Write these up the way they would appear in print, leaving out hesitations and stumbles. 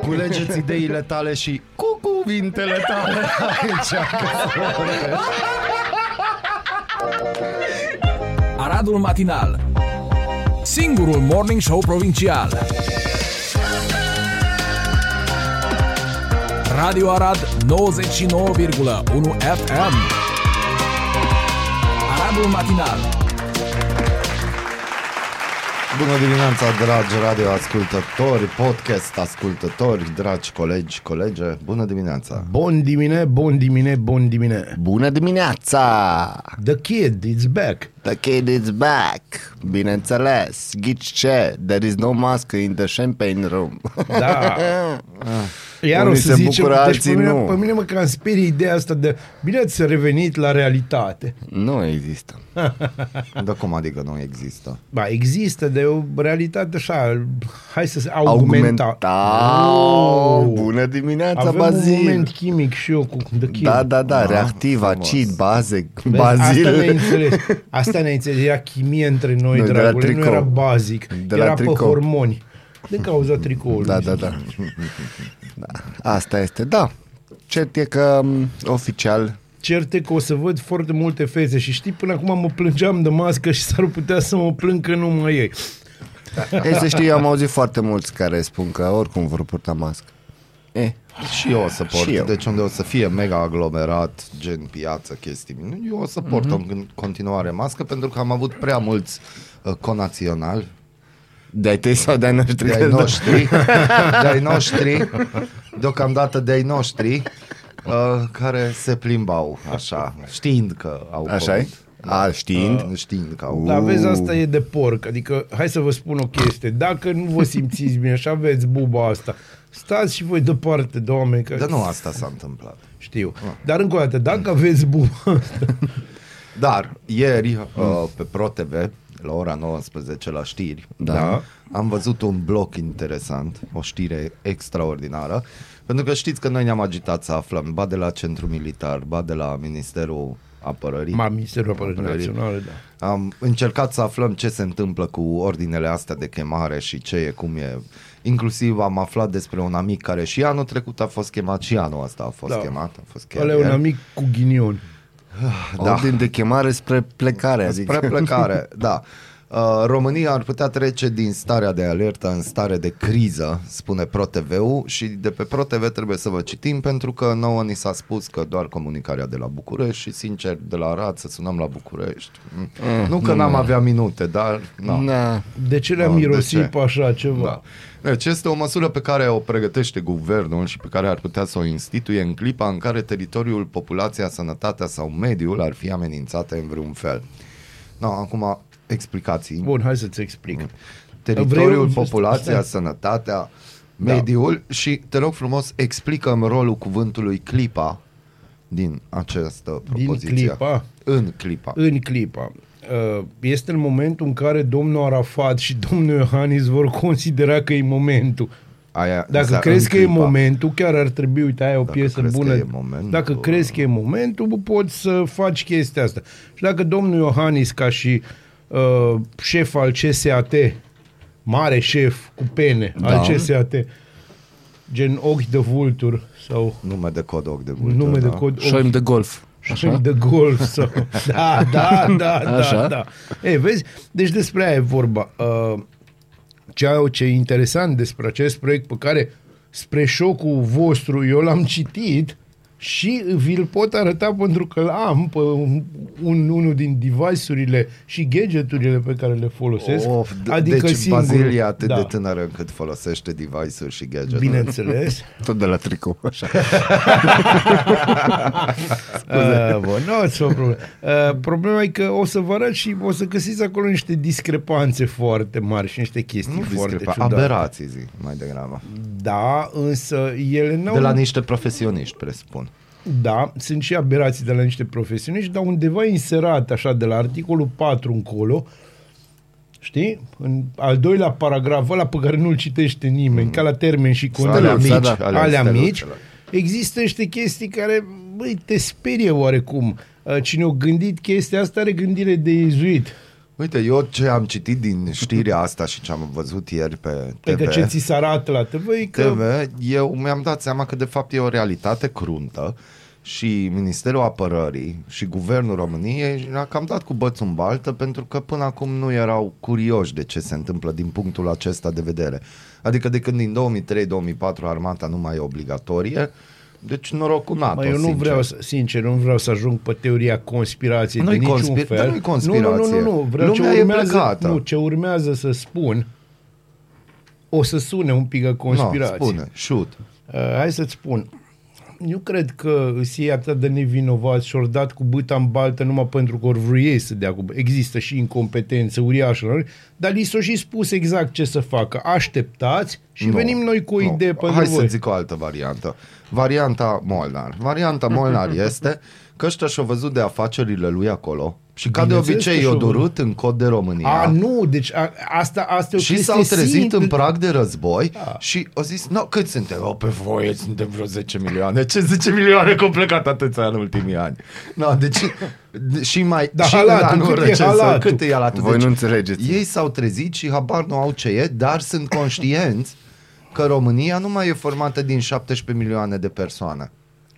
Culegeți ideile tale și cu cuvintele tale aici. Aradul Matinal, singurul morning show provincial. Radio Arad 99,1 FM. Aradul Matinal. Bună dimineața, dragi radioascultători, podcast ascultători, dragi colegi, colege. Bună dimineața. Bun dimine. Bună dimineața. The kid is back. Bineînțeles. Ghici ce? There is no mask in the champagne room. Da. Iar o să zicem, deci pe mine mă transpirie ideea asta de bine ați revenit la realitate. Nu există. Dar cum adică nu există? Ba, există, de o realitate așa, hai să se augmenta. Oh, bună dimineața, avem Bazil. Avem un moment chimic și eu cu The Kid. Da, reactiv, acid, baze, Bazil. Asta ne-ai înțeles. Era chimie între noi, dragule, nu era bazic, era pe hormoni. Din cauza tricoului. Da. Asta este, da. Cert e că oficial... Cert e că o să văd foarte multe fețe și știi, până acum mă plângeam de mască și s-ar putea să mă plâng că nu mai e. Ei, să știi, eu am auzit foarte mulți care spun că oricum vor purta mască. Și eu o să port, deci unde o să fie mega aglomerat, gen piață, chestii, eu o să port în continuare mască, pentru că am avut prea mulți conaționali. De-ai tăi sau de-ai noștri? De-ai noștri, deocamdată de-ai noștri, care se plimbau așa, știind că au COVID. Știind că au... Dar vezi, asta e de porc, adică hai să vă spun o chestie, dacă nu vă simțiți bine și aveți buba asta, stați și voi departe de oameni care... Dar nu asta s-a întâmplat. Știu, dar încă o dată, dacă aveți buba asta... Dar ieri pe ProTV, la ora 19 la știri, am văzut un bloc interesant, o știre extraordinară, pentru că știți că noi ne-am agitat să aflăm, ba de la Centrul Militar, ba de la Ministerul Apărării. Ministerul Apărării Naționale, da. Am încercat să aflăm ce se întâmplă cu ordinele astea de chemare și ce e, cum e. Inclusiv am aflat despre un amic care și anul trecut a fost chemat și anul ăsta a fost chemat. Ăla e un amic cu ghinion. Ordin de chemare spre plecare. Da. România ar putea trece din starea de alertă în stare de criză, spune ProTV-ul, și de pe ProTV trebuie să vă citim, pentru că nouă ni s-a spus că doar comunicarea de la București și, sincer, de la Arad să sunăm la București. Nu că n-am avea minute, dar... De ce le-am mirosit pe așa ceva? Deci este o măsură pe care o pregătește guvernul și pe care ar putea să o instituie în clipa în care teritoriul, populația, sănătatea sau mediul ar fi amenințate în vreun fel. Acum... explicații. Bun, hai să-ți explic. Teritoriul, populația, sănătatea, mediul și, te rog frumos, explică-mi rolul cuvântului clipa din această propoziție. În clipa. Este în momentul în care domnul Arafat și domnul Iohannis vor considera că e momentul. Dacă crezi că e momentul, chiar ar trebui, uite, aia o piesă bună. Dacă crezi că e momentul, poți să faci chestia asta. Și dacă domnul Iohannis, ca și șef al CSAT, mare șef cu pene al CSAT, gen ochi de vultur sau nume de cod ochi de vultur, nume de cod șoim de golf. Sau... Da. Ei, vezi? Deci despre aia e vorba. Ce e interesant despre acest proiect pe care, spre șocul vostru, eu l-am citit și vi-l pot arăta pentru că l-am pe unul din device-urile și gadget-urile pe care le folosesc. Adică deci Bazilia e atât de tânără încât folosește device-uri și gadget-uri. Bineînțeles. Tot de la tricou, așa. Bun, nu ați o problemă. Problema e că o să vă arăt și o să găsiți acolo niște discrepanțe foarte mari și niște chestii foarte ciudate. Aberații, zic, mai degrabă. Da, însă ele nu... De la niște profesioniști, presupun. Da, sunt și aberații de la niște profesioniști, dar undeva inserat, așa, de la articolul 4 încolo, știi? În al doilea paragraf, ăla pe care nu-l citește nimeni, ca la termeni și condiții alea mici, există niște chestii care, te sperie oarecum. Cine a gândit chestia asta are gândire de iezuit. Uite, eu ce am citit din știrea asta și ce am văzut ieri pe TV, că ce ți se arată la TV, eu mi-am dat seama că de fapt e o realitate cruntă și Ministerul Apărării și Guvernul României a cam dat cu bățul în baltă, pentru că până acum nu erau curioși de ce se întâmplă din punctul acesta de vedere. Adică de când din 2003-2004 armata nu mai e obligatorie, deci noroc cu NATO, eu nu vreau, sincer, nu vreau să ajung pe teoria conspirației de niciun fel. Dar nu-i conspirație. Nu. Vreau lumea ce urmează, ce urmează să spun, o să sune un pic de conspirație. No, spune, shoot. Hai să-ți spun. Eu cred că îți iei atât de nevinovați și-or dat cu bâta în baltă numai pentru că or vrei să dea cu... Există și incompetență uriașă, dar li s-o și spus exact ce să facă. Așteptați și venim noi cu o idee pentru voi. Hai să zic o altă variantă. Varianta Molnar. Varianta Molnar este că ăștia și-au văzut de afacerile lui acolo și ca de obicei i-au durut în cod de România. Asta e o și s-au trezit în prag de război și au zis, cât suntem? Pe voi suntem vreo 10 milioane. Ce 10 milioane? Că au plecat atâția în ultimii ani. Deci și mai... Da, și halatul, cât e halatul? Voi deci, nu înțelegeți. Ei s-au trezit și habar nu au ce e, dar sunt conștienți că România nu mai e formată din 17 milioane de persoane.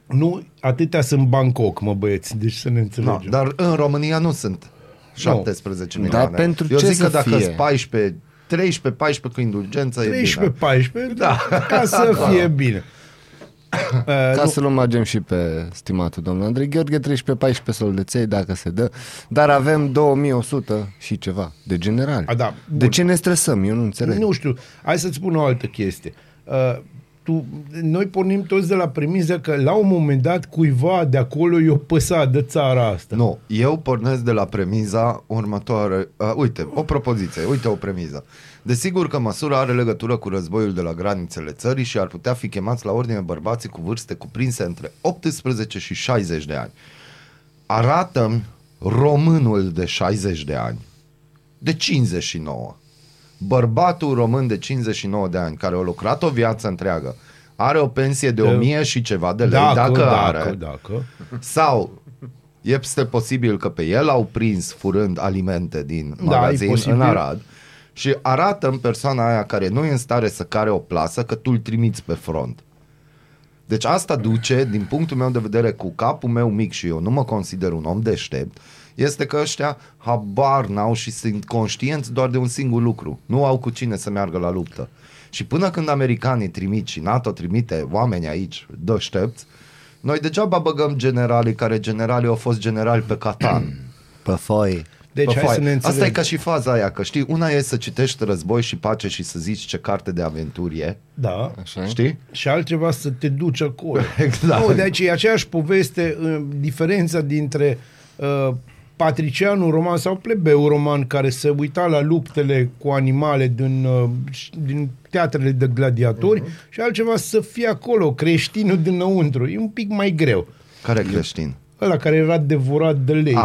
Nu, atâtea sunt Bangkok, mă băieți, deci să ne înțelegem. No, dar în România nu sunt 17 milioane. Dar pentru eu ce zic să că dacă fie? 14, 13, 14 cu indulgență 13, 14, da. Ca să fie bine. Ca să luăm agem și pe stimatul domnul Andrei Gheorghe, 13-14 soldeței dacă se dă, dar avem 2100 și ceva de generali. De ce ne stresăm? Eu nu înțeleg. Nu știu, hai să-ți spun o altă chestie. Noi pornim toți de la premisa că la un moment dat cuiva de acolo i-o păsa de țara asta. Nu, eu pornesc de la premisa următoare. Uite, o propoziție, uite o premiză. Desigur că măsura are legătură cu războiul de la granițele țării și ar putea fi chemați la ordine bărbații cu vârste cuprinse între 18 și 60 de ani. Arată-mi românul de 60 de ani, de 59. Bărbatul român de 59 de ani care a lucrat o viață întreagă are o pensie de 1000 și ceva de lei dacă are. Sau este posibil că pe el l-au prins furând alimente din magazin în Arad și arată-mi persoana aia care nu e în stare să care o plasă că tu îl trimiți pe front. Deci asta duce, din punctul meu de vedere, cu capul meu mic și eu nu mă consider un om deștept, este că ăștia habar n-au și sunt conștienți doar de un singur lucru. Nu au cu cine să meargă la luptă. Și până când americanii trimit și NATO trimite oameni aici deștepți, noi degeaba băgăm generalii care generalii au fost generali pe catan. Pe foi. Deci hai să ne înțelegem. Asta e ca și faza aia, că știi, una e să citești Război și Pace și să zici ce carte de aventurie. Da. Așa. Știi? Și altceva să te duci acolo. Exact. Deci e aceeași poveste, diferența dintre... patricianul roman sau plebeul roman care se uita la luptele cu animale din teatrele de gladiatori și altceva să fie acolo, creștinul dinăuntru. E un pic mai greu. Care creștin? Ăla care era devorat de lei.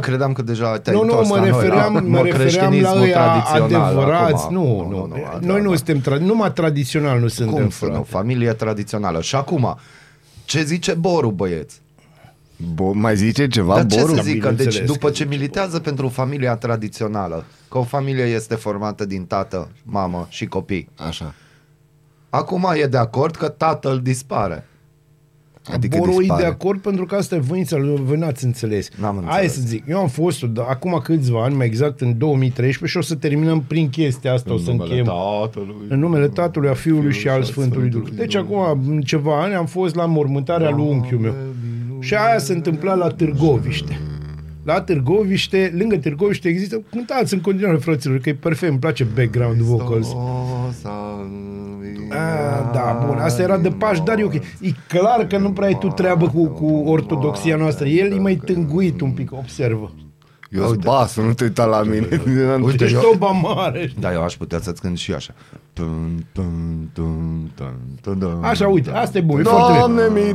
Credeam că deja te-ai întors la noi. Mă refeream la ăia adevărați. Acum, nu. Noi nu suntem, numai tradițional nu suntem. Cum să nu? Familie tradițională. Și acum, ce zice Boru, băieți? Mai zice ceva? Dar ce să zică? Deci după ce militează pentru familia tradițională, că o familie este formată din tată, mamă și copii. Așa. Acum e de acord că tatăl dispare. Adică Boru e de acord pentru că asta e voința lui, voi n-ați înțeles. Hai să zic, eu am fost acum câțiva ani, mai exact în 2013, și o să terminăm prin chestia asta, o să încheiem în numele Tatălui, a Fiului și al Sfântului Duh. Deci acum în ceva ani am fost la mormântarea lui unchiul meu. Și aia se întâmpla la Târgoviște. La Târgoviște, lângă Târgoviște există, cântați în continuare, frăților, că e perfect, îmi place background vocals. Bun, asta era de Paști, dar e ok. E clar că nu prea ai tu treabă cu ortodoxia noastră. El e mai tânguit un pic, observă. Eu basul, nu te uita la mine. Uite, ștoba mare. Da, eu aș putea să-ți cânt și așa. Așa, uite, asta e bun, e foarte bine.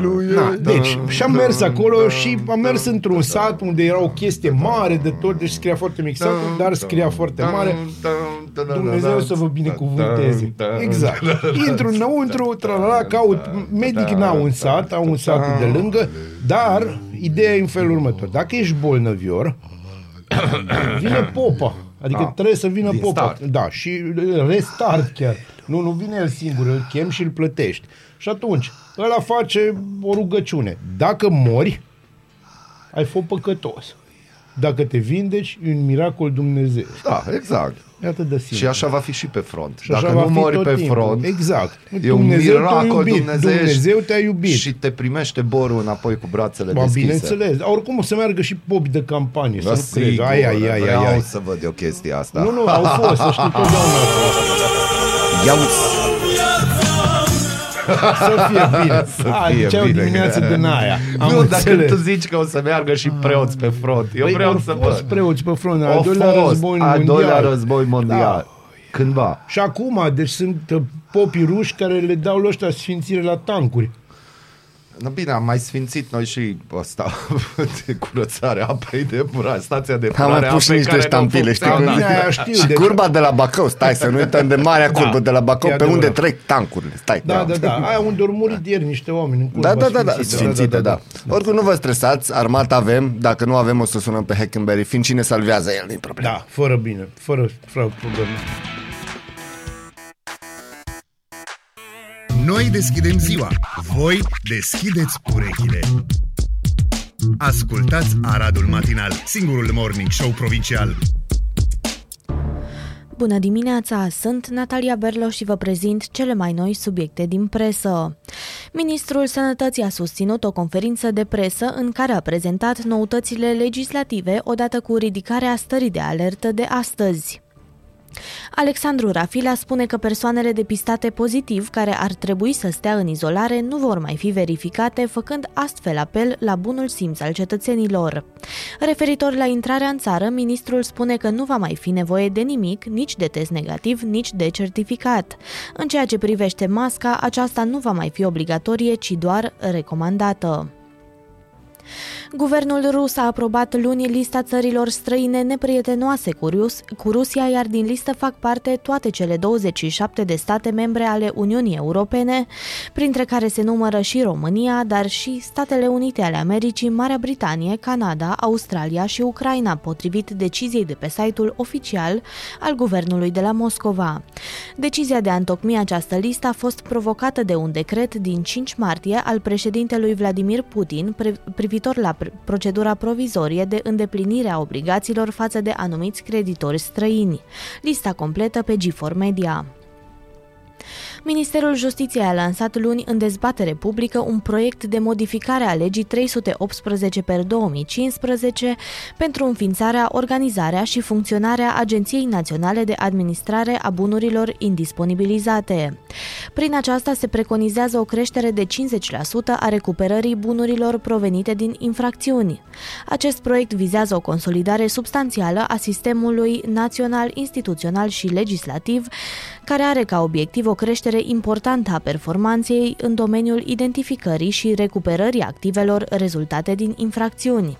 Deci, și-am mers acolo și am mers într-un sat unde era o chestie mare de tot, deci scria foarte mic satul, dar scria foarte mare. Dumnezeu să vă binecuvânteze. Exact. Intru înăuntru, tralala, caut, medic n-au un sat, au un sat de lângă, dar ideea e în felul următor. Dacă ești bolnăvior, Vine Popa. Adică trebuie să vină Popa. Da, și restart chiar. Nu vine el singur, îl chem și îl plătești. Și atunci, ăla face o rugăciune. Dacă mori, ai fost păcătos. Dacă te vindeci, e un miracol Dumnezeu. Da, exact. Și așa va fi și pe front. Și dacă nu mori pe front, exact. E un miracol, Dumnezeu te-a iubit. Și te primește borul înapoi cu brațele deschise. Bineînțeles. Oricum o să meargă și popi de campanie. Să nu cred. Vreau să văd eu chestia asta. Nu, au fost, să știi totdeauna. Să fie bine. Cea o dimineață din aia. Nu, dacă tu zici că o să meargă și preoți pe front. Eu vreau să văd preoți pe front. Al doilea război mondial. Cândva. Și acum, deci sunt popii ruși care le dau la ăștia sfințire la tancuri. Bine, am mai sfințit noi și ăsta de curățare apei de pura, stația de purare. Am mai pus niște ștampile, știi? Și de curba de la Bacău, stai să nu uităm de marea curbă de la Bacău, pe unde trec tancurile, stai. Da, aia unde ori murit ieri niște oameni în curba. Da, sfințită. Oricum nu vă stresați, armata avem, dacă nu avem o să sunăm pe Hackenberry, fiind cine salvează el, nu-i probleme. Da, fără probleme. Noi deschidem ziua, voi deschideți urechile. Ascultați Aradul Matinal, singurul morning show provincial. Bună dimineața, sunt Natalia Berlo și vă prezint cele mai noi subiecte din presă. Ministrul Sănătății a susținut o conferință de presă în care a prezentat noutățile legislative odată cu ridicarea stării de alertă de astăzi. Alexandru Rafila spune că persoanele depistate pozitiv care ar trebui să stea în izolare nu vor mai fi verificate, făcând astfel apel la bunul simț al cetățenilor. Referitor la intrarea în țară, ministrul spune că nu va mai fi nevoie de nimic, nici de test negativ, nici de certificat. În ceea ce privește masca, aceasta nu va mai fi obligatorie, ci doar recomandată. Guvernul rus a aprobat luni lista țărilor străine neprietenoase cu Rusia, iar din listă fac parte toate cele 27 de state membre ale Uniunii Europene, printre care se numără și România, dar și Statele Unite ale Americii, Marea Britanie, Canada, Australia și Ucraina, potrivit deciziei de pe site-ul oficial al guvernului de la Moscova. Decizia de a întocmi această listă a fost provocată de un decret din 5 martie al președintelui Vladimir Putin, privitor la procedura provizorie de îndeplinire a obligațiilor față de anumiți creditori străini. Lista completă pe G4 Media. Ministerul Justiției a lansat luni în dezbatere publică un proiect de modificare a legii 318/2015 pentru înființarea, organizarea și funcționarea Agenției Naționale de Administrare a Bunurilor Indisponibilizate. Prin aceasta se preconizează o creștere de 50% a recuperării bunurilor provenite din infracțiuni. Acest proiect vizează o consolidare substanțială a sistemului național, instituțional și legislativ, care are ca obiectiv o creștere importantă a performanței în domeniul identificării și recuperării activelor rezultate din infracțiuni.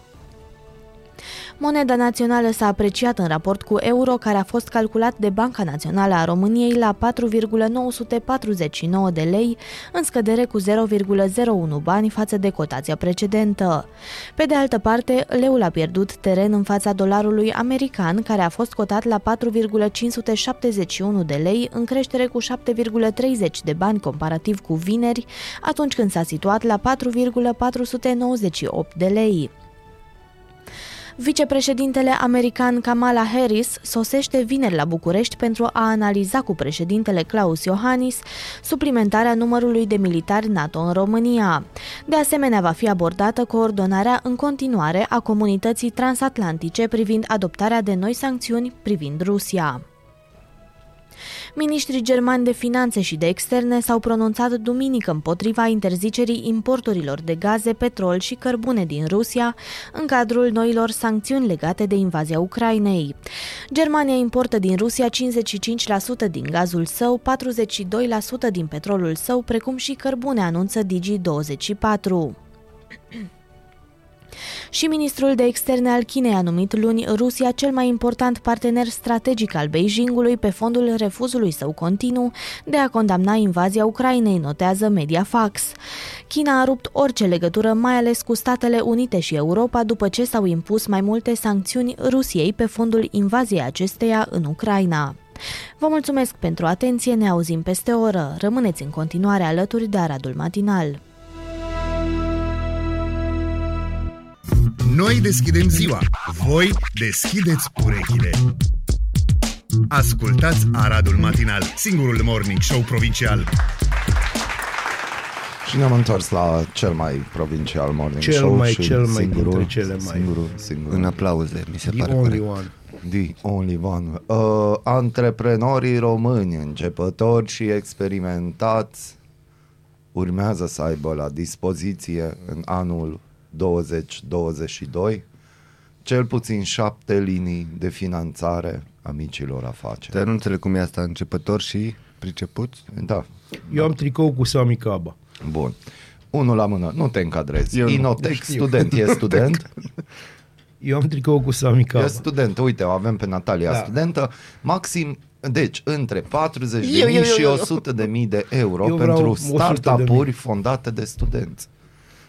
Moneda națională s-a apreciat în raport cu euro, care a fost calculat de Banca Națională a României la 4,949 de lei, în scădere cu 0,01 bani față de cotația precedentă. Pe de altă parte, leul a pierdut teren în fața dolarului american, care a fost cotat la 4,571 de lei, în creștere cu 7,30 de bani comparativ cu vineri, atunci când s-a situat la 4,498 de lei. Vicepreședintele american Kamala Harris sosește vineri la București pentru a analiza cu președintele Klaus Iohannis suplimentarea numărului de militari NATO în România. De asemenea, va fi abordată coordonarea în continuare a comunității transatlantice privind adoptarea de noi sancțiuni privind Rusia. Miniștrii germani de finanțe și de externe s-au pronunțat duminică împotriva interzicerii importurilor de gaze, petrol și cărbune din Rusia în cadrul noilor sancțiuni legate de invazia Ucrainei. Germania importă din Rusia 55% din gazul său, 42% din petrolul său, precum și cărbune, anunță Digi24. Și ministrul de externe al Chinei a numit luni Rusia cel mai important partener strategic al Beijingului pe fondul refuzului său continuu de a condamna invazia Ucrainei, notează Mediafax. China a rupt orice legătură, mai ales cu Statele Unite și Europa, după ce s-au impus mai multe sancțiuni Rusiei pe fondul invaziei acesteia în Ucraina. Vă mulțumesc pentru atenție, ne auzim peste o oră. Rămâneți în continuare alături de Aradul Matinal. Noi deschidem ziua, voi deschideți urechile. Ascultați Aradul Matinal, singurul morning show provincial. Și ne-am întors la cel mai provincial morning show. Cel mai singurul. În aplauze, mi se pare corect. The only one. Antreprenorii români, începători și experimentați, urmează să aibă la dispoziție în anul 2022 cel puțin 7 linii de finanțare a micilor afaceri. Dar nu înțeleg cum e asta, începători și pricepuți? Da. Eu am tricou cu Sami Caba. Bun. Unul la mână, nu te încadrezi. Inotec, student, e student. Eu am tricou cu Sami Caba. E student, uite, o avem pe Natalia, da. Studentă. Maxim, deci, între 40.000 și 100.000 de euro pentru startup-uri fondate de studenți.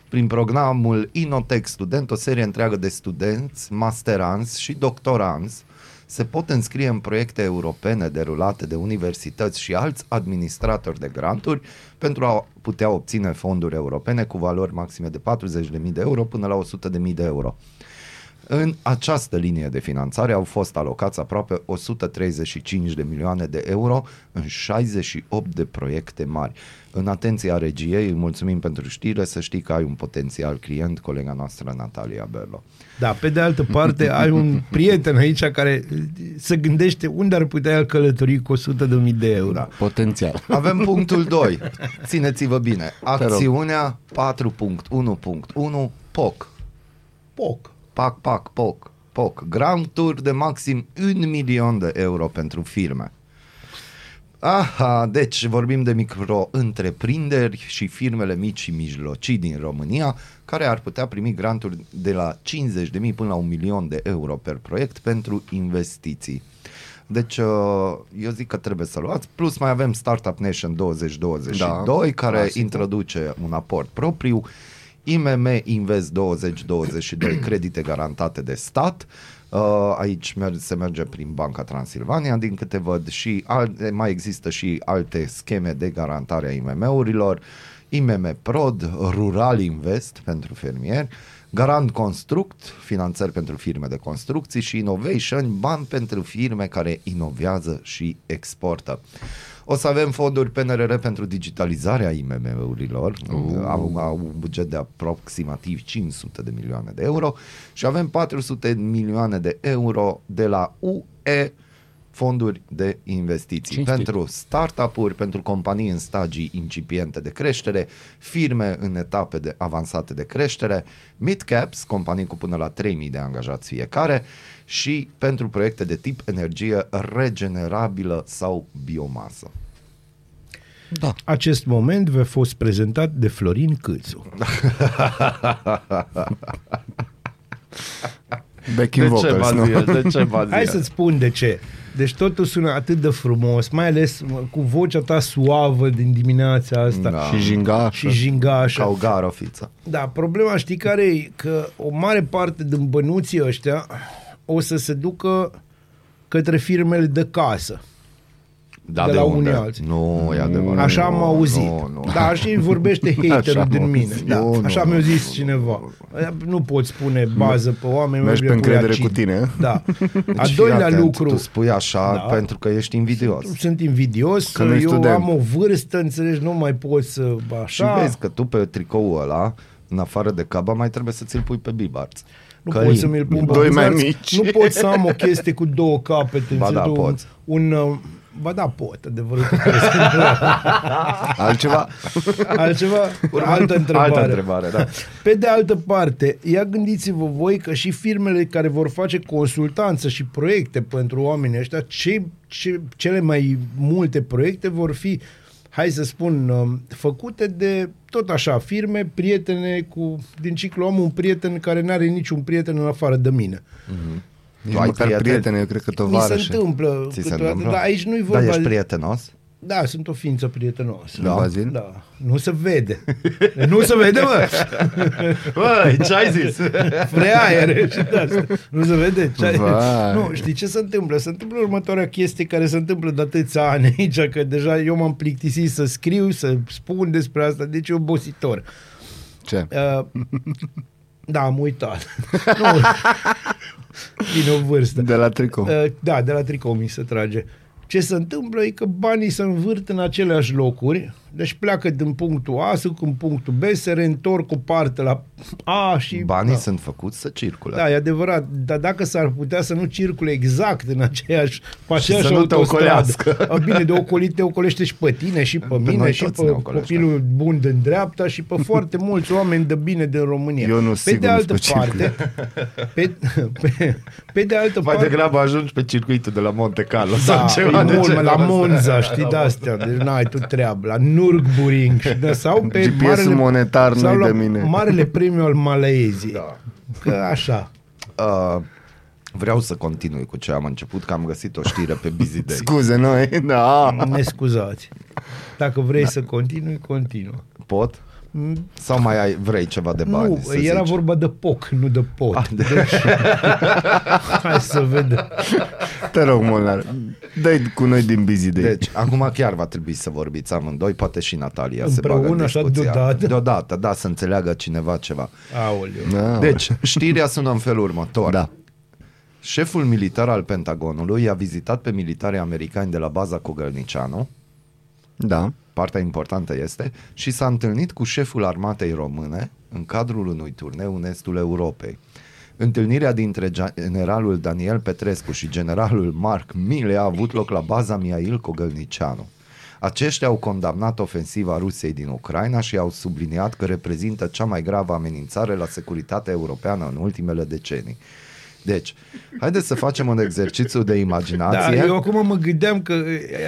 Prin programul Inotec Student, o serie întreagă de studenți, masteranți și doctoranți se pot înscrie în proiecte europene derulate de universități și alți administratori de granturi pentru a putea obține fonduri europene cu valori maxime de 40.000 de euro până la 100.000 de euro. În această linie de finanțare au fost alocați aproape 135 de milioane de euro în 68 de proiecte mari. În atenția regiei, îi mulțumim pentru știre, să știi că ai un potențial client, colega noastră Natalia Berlo. Da, pe de altă parte ai un prieten aici care se gândește unde ar putea el călători cu 100.000 de euro. Da. Potențial. Avem punctul 2, țineți-vă bine, acțiunea 4.1.1 POC. POC, granturi de maxim 1.000.000 de euro pentru firme. Aha, deci vorbim de micro-întreprinderi și firmele mici și mijlocii din România care ar putea primi granturi de la 50.000 până la 1.000.000 de euro per proiect pentru investiții. Deci eu zic că trebuie să luați. Plus mai avem Startup Nation 2022, da, care introduce un aport propriu, IMM Invest 2022, credite garantate de stat. Aici se merge prin Banca Transilvania, din câte văd, și mai există și alte scheme de garantare a IMM-urilor, IMM Prod, Rural Invest pentru fermieri, Garant Construct, finanțări pentru firme de construcții și Innovation, bani pentru firme care inovează și exportă. O să avem fonduri PNRR pentru digitalizarea IMM-urilor, au un buget de aproximativ 500 de milioane de euro și avem 400 milioane de euro de la UE, fonduri de investiții pentru startup-uri, pentru companii în stagii incipiente de creștere, firme în etape avansate de creștere, mid-caps, companii cu până la 3.000 de angajați fiecare, și pentru proiecte de tip energie regenerabilă sau biomasă. Da. Acest moment v-a fost prezentat de Florin Câțu. Hai să-ți spun de ce. Deci totul sună atât de frumos, mai ales cu vocea ta suavă din dimineața asta. Da. Și jingașă. Ca o garofiță. Da, problema știi care e? Că o mare parte din bănuții ăștia o să se ducă către firmele de casă. Da, de la unii alții. Nu, e adevărat. Așa am auzit. Da, și vorbește haterul din mine. Așa mi-a zis cineva. Nu poți pune bază pe oameni. Mergi pe încredere cu tine. Da. A doilea lucru. Tu spui așa pentru că ești invidios. Sunt invidios. Eu am o vârstă, înțelegi, nu mai poți să... Și vezi că tu pe tricoul ăla, în afară de Caba, mai trebuie să ți-l pui pe Bibarț. Nu pot să mi-l pun pe Bibarț. Nu pot să am o chestie cu două capete. Ba da, poți. Ba da, pot, adevărul că Altceva? Altă întrebare, da. Pe de altă parte, ia gândiți-vă voi că și firmele care vor face consultanță și proiecte pentru oamenii ăștia, cele mai multe proiecte vor fi hai să spun, făcute de tot așa firme, prietene cu, din ciclu am un prieten care n-are niciun prieten în afară de mine. Mm-hmm. Nici măcar prietene, eu cred că tovarășe. Mi se întâmplă. Dar aici nu-i vorba. Dar ești prietenos? Da, sunt o ființă prietenoasă. Da, da. Nu se vede. Nu se vede, mă! Băi, ce ai zis? Freaiere și de asta. Nu se vede? Nu, știi ce se întâmplă? Se întâmplă următoarea chestie care se întâmplă de atâția ani aici, că deja eu m-am plictisit să scriu, să spun despre asta, deci e obositor. Ce? Da, am uitat. Nu. Din o vârstă. De la tricou. Da, de la tricou mi se trage. Ce se întâmplă e că banii se învârt în aceleași locuri, deci pleacă din punctul A, suc în punctul B, se reîntorc o parte la A și... Banii sunt făcuți să circule. Da, e adevărat, dar dacă s-ar putea să nu circule exact în aceeași autostradă. Și să nu te ocolească. Bine, de ocolit te ocolește și pe tine, și pe mine, și pe copilul bun din dreapta, și pe foarte mulți oameni de bine din România. Eu nu sigur nu parte, pe de altă parte... Mai degrabă ajungi pe circuitul de la Monte Carlo sau ceva. La Monza, știi, de-astea, deci n-ai tu treabă, la Nürburgring, da, sau pe GPS-ul marele, monetar sau la de mine. Marele premiu al Malaeziei, da. Că așa. Vreau să continui cu ce am început, că am găsit o știre pe Busy Day. Scuze noi, da. Ne scuzați. Dacă vrei să continui, continuă. Pot? Sau mai ai, vrei ceva de bani? Nu, era vorba de poc, nu de pot. Deci, hai să vedem. Te rog, Molnar, dă-i cu noi din Busy Day. Deci, acum chiar va trebui să vorbiți amândoi, poate și Natalia împreună, se bagă în discuția. Așa deodată? Deodată, da, să înțeleagă cineva ceva. Aoleu. Deci, știrea sună în felul următor. Da. Șeful militar al Pentagonului a vizitat pe militarii americani de la baza Cugălnicianu. Da. Partea importantă este, și s-a întâlnit cu șeful armatei române în cadrul unui turneu în estul Europei. Întâlnirea dintre generalul Daniel Petrescu și generalul Marc Mile a avut loc la baza Mihail Cogălnicianu. Aceștia au condamnat ofensiva Rusiei din Ucraina și au subliniat că reprezintă cea mai gravă amenințare la securitatea europeană în ultimele decenii. Deci, haideți să facem un exercițiu de imaginație. Da, eu acum mă gândeam că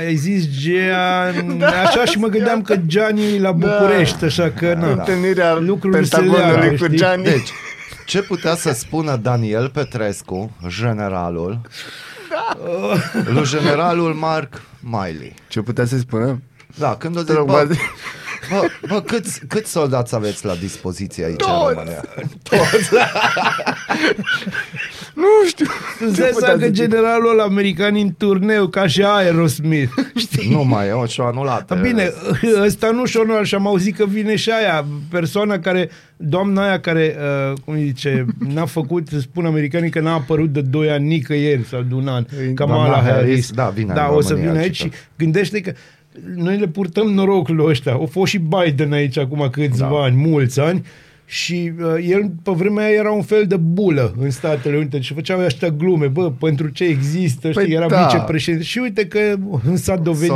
ai zis Gian, da, așa, și mă gândeam că Gianni la București, da, așa că da, întâlnirea Pentagonului cu Gianni. Deci, ce putea să spună Daniel Petrescu, generalul, da, lui generalul Marc Miley? Ce putea să-i spună? Da, când o zic, bă, câți soldați aveți la dispoziție aici în România? Toți. Nu știu. Îți dai că generalul ăla american în turneu, ca și Aerosmith. Știi? Nu mai e, și-o anulat. Bine, ăsta nu și-o anulat și am auzit că vine și aia, persoana care, doamna aia care, cum zice, n-a făcut, spun americanii că n-a apărut de 2 ani nicăieri sau de un an. Kamala Harris. Da, vine, da, o să vină aici și gândește că noi le purtăm norocul ăsta. Au fost și Biden aici acum câțiva ani, mulți ani, și el pe vremea aia era un fel de bulă în Statele Unite și făceau ăștia glume, bă, pentru ce există, păi știi, era vicepreședinte. Și uite că s-a dovedit.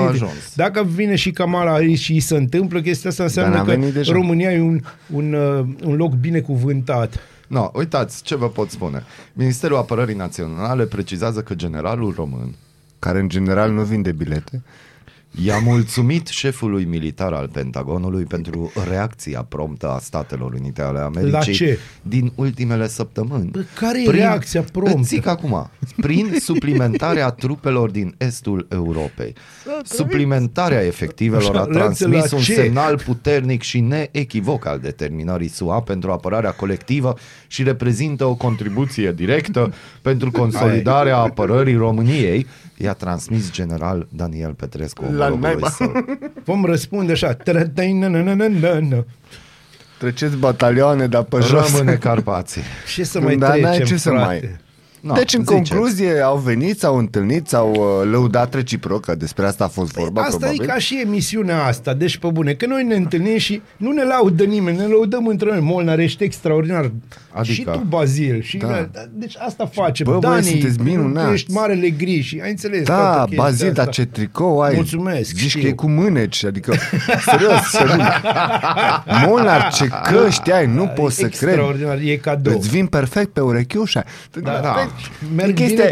Dacă vine și Kamala Harris și îi se întâmplă chestia asta, înseamnă că România e un loc binecuvântat. No, uitați, ce vă pot spune. Ministerul Apărării Naționale precizează că generalul român, care în general nu vinde bilete, i-a mulțumit șefului militar al Pentagonului pentru reacția promptă a Statelor Unite ale Americii din ultimele săptămâni. Bă, care e reacția promptă? Zic acum, prin suplimentarea trupelor din estul Europei. Suplimentarea efectivelor a transmis un semnal puternic și neechivoc al determinării SUA pentru apărarea colectivă și reprezintă o contribuție directă pentru consolidarea apărării României, i-a transmis general Daniel Petrescu. Vom răspunde așa. Treceți batalioane, dar pe jos. Rămâne Carpații. Ce să mai trecem, frate? Deci, în concluzie, au venit, s-au întâlnit, s-au lăudat reciproc, despre asta a fost vorba, asta probabil. Asta e ca și emisiunea asta, deci pe bune, că noi ne întâlnim și nu ne laudă nimeni, ne laudăm între noi. Molnar, ești extraordinar, adică, și tu, Bazil, și da, deci asta face. Bă, Dani, ești marele gri și ai înțeles. Da, Bazil, dar ce tricou ai. Mulțumesc. Zici că e cu mâneci, adică, serios, serios. Molnar, ce căști ai, nu poți să crezi. Extraordinar, e cadou. Îți vin perfect pe urechiușa. Da, da. merg bine cu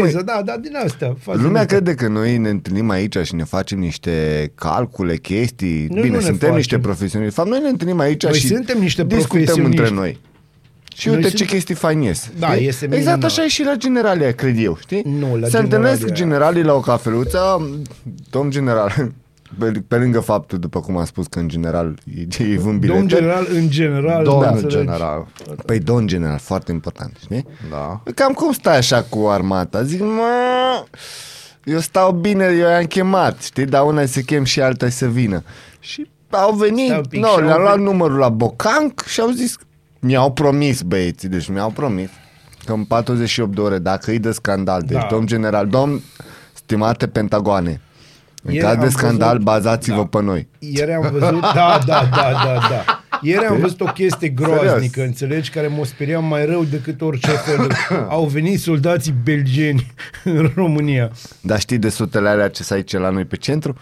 freză, da, din astea. Lumea crede că noi ne întâlnim aici și ne facem niște calcule, chestii. Bine, suntem niște profesioniști. De fapt, noi ne întâlnim aici și discutăm între noi. Și uite ce chestii fain ies. Da, exact așa e și la generalia, cred eu, știi? Se întâlnesc generalii la o cafeluță. Domn general, pe lângă faptul, după cum am spus, că în general ei vând bilete. Domn general. Păi domn general, foarte important, știi? Da. Cam cum stai așa cu armata? Zic, mă, eu stau bine, eu i-am chemat, știi? Dar una se chem și alta să vină. Și au venit, le-am luat numărul la bocanc și au zis, mi-au promis băieții, deci mi-au promis că în 48 de ore, dacă îi dă scandal, deci da. Domn general, domn, stimate Pentagoane, în caz de scandal, văzut, bazați-vă pe noi. Ieri am văzut, da. Ieri am văzut o chestie groaznică, serios, înțelegi, care mă speria mai rău decât orice fel. Au venit soldații belgeni în România. Dar știi de sutele alea ce s-a aici la noi pe centru?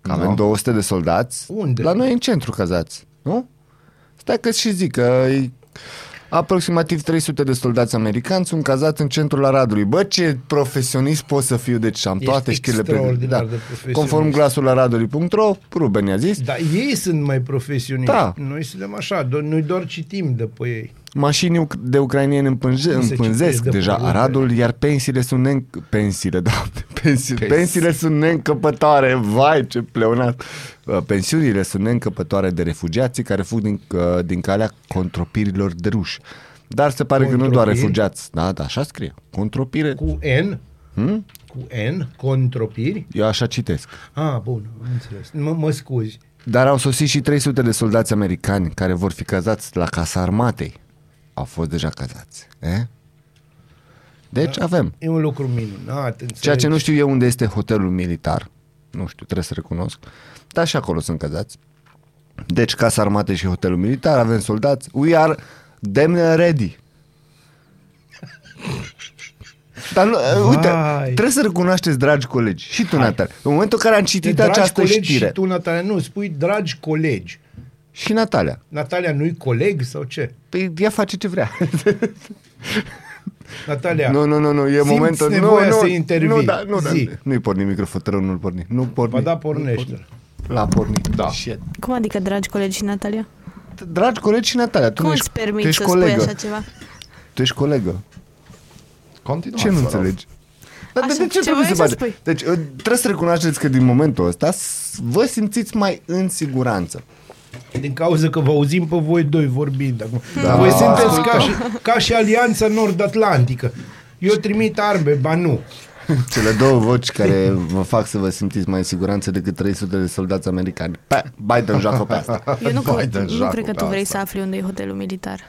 Că avem 200 de soldați. Unde? La noi în centru cazați, nu? Stai că și zic că aproximativ 300 de soldați americani sunt cazați în centrul Aradului. Bă, ce profesionist pot să fiu, deci am toate știrile pe... Da. Conform glasul aradului.ro, Ruben i-a zis. Dar ei sunt mai profesioniști. Da. Noi suntem așa, noi doar citim de pe ei. Mașini de ucrainieni împânzesc deja Aradul, iar pensiile sunt pensiile sunt neîncăpătoare. Vai, ce pleonat! Pensiunile sunt neîncăpătoare de refugiații care fug din calea contropirilor de ruși. Dar se pare că nu doar refugiați. Da, așa scrie. Contropire. Cu N? Cu N? Contropiri? Eu așa citesc. Ah, bun, înțeles. Mă scuzi. Dar au sosit și 300 de soldați americani care vor fi cazați la Casa Armatei. Au fost deja cazați. Deci avem. E un lucru minunat. Ceea ce nu știu eu unde este hotelul militar. Nu știu, trebuie să recunosc. Dar și acolo sunt cazați. Deci Casa Armatei și hotelul militar, avem soldați. We are damn ready. Dar nu, uite, trebuie să recunoașteți, dragi colegi, și tu, Natalia. În momentul în care am citit această știre. Și tu, Natalia, nu, spui dragi colegi. Și Natalia. Natalia nu-i coleg sau ce? Păi ea face ce vrea. Natalia, nu, e momentul, nevoia să intervii. Nu, nu-i porni microfonul, nu-l porni. Nu porni. Ba da, pornește. L-a pornit, da. Cum adică dragi colegi și Natalia? Dragi colegi și Natalia. Tu cum îți permiți să spui așa ceva? Tu ești colegă. Continuați. Ce nu înțelegi? Dar de ce trebuie să bage? Deci trebuie să recunoașteți că din momentul ăsta vă simțiți mai în siguranță. Din cauza că vă auzim pe voi doi vorbind acum. Da. Voi sunteți ca și Alianța Nord-Atlantică. Eu trimit arme, ba nu. Cele două voci care vă fac să vă simțiți mai în siguranță decât 300 de soldați americani. Biden joacă pe asta. Eu nu cred că tu vrei să afli unde e hotelul militar.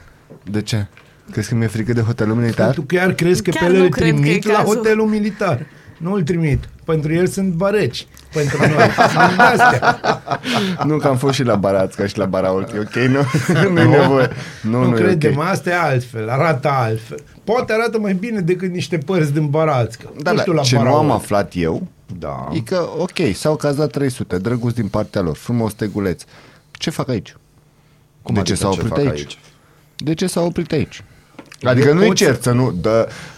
De ce? Crezi că mi-e frică de hotelul militar? Tu chiar crezi că pe ele îl trimit la hotelul militar? Nu îl trimit. Pentru el sunt barăci. Pentru noi. Nu, că am fost și la Barați, ca și la Barault. Ok, nu-i nevoie. Nu credem, okay. Asta e altfel. Arată altfel. Poate arată mai bine decât niște părți din Barațcă. Da, ce nu am aflat eu, da, e că, ok, s-au cazat 300, drăguți din partea lor, frumos teguleț. Ce fac aici? Cum de adică ce s-au oprit aici? De ce s-au oprit aici? Adică nu-i cert să nu...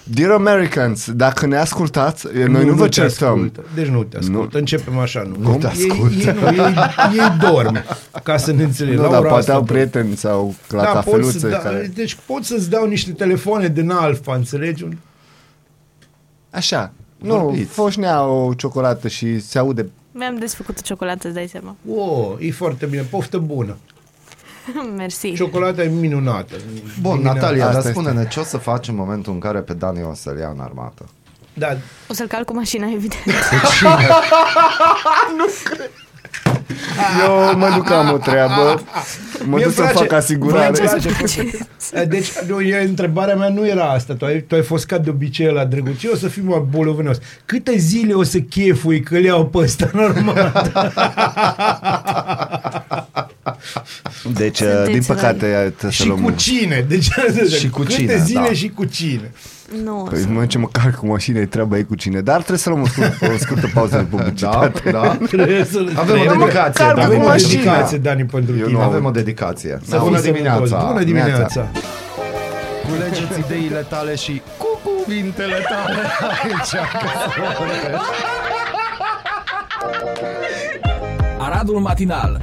Dear Americans, dacă ne ascultați, noi nu vă certăm. Ascultă. Deci nu te ascultă. Nu. Începem așa, nu. Nu te ascultă. Ei dorm, ca să ne înțelegem. Nu, dar poate au prieteni sau la cafeluțe. Deci pot să-ți dau niște telefoane din Alfa, înțelegi? Așa. Nu, foșnea o ciocolată și se aude... Mi-am desfăcut o ciocolată, îți dai seama. Wow, e foarte bine, poftă bună. Mersi. Ciocolata e minunată. Bun, Natalia, dar spune-ne ce o să faci în momentul în care pe Dani o să-l ia în armată? Da. O să-l cal cu mașina, evident. Nu cred. Eu mă duc, am o treabă. Mă duc să fac asigurare. Deci, întrebarea mea nu era asta. Tu ai fost ca de obicei la drăguț. Eu o să fiu mai bolovenos. Câte zile o să chefui că le iau pe ăsta în armată? Deci, din păcate, să luăm... Cu cine? Deci, și cu cine? Câte zile și cu cine? Nu. Păi, mă, ce mă car cu mașină, e treaba ei cu cine. Dar trebuie să luăm o scurtă pauză de publicitate. Da. Avem o dedicație. Avem o dedicație, Dani, pentru tine. Avem o dedicație. Bună dimineața. Culegeți ideile tale și cu cuvintele tale aici. Aradul Matinal,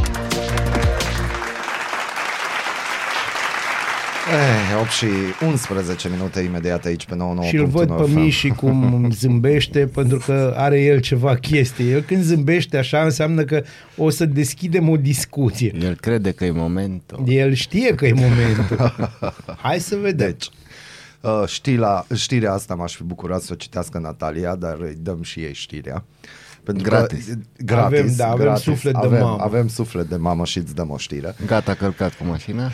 Eh, 8:11 imediat aici pe 99.1 FM. Și îl văd pe Mișii cum zâmbește, pentru că are el ceva chestie. El când zâmbește așa înseamnă că o să deschidem o discuție. El crede că e momentul. El știe că e momentul. Hai să vedem. Deci, știrea asta m-aș fi bucurat să o citească Natalia, dar îi dăm și ei știrea. Pentru gratis. Avem suflet de mamă. Avem suflet de mamă și îți dăm o știre. Gata, călcat cu mașina.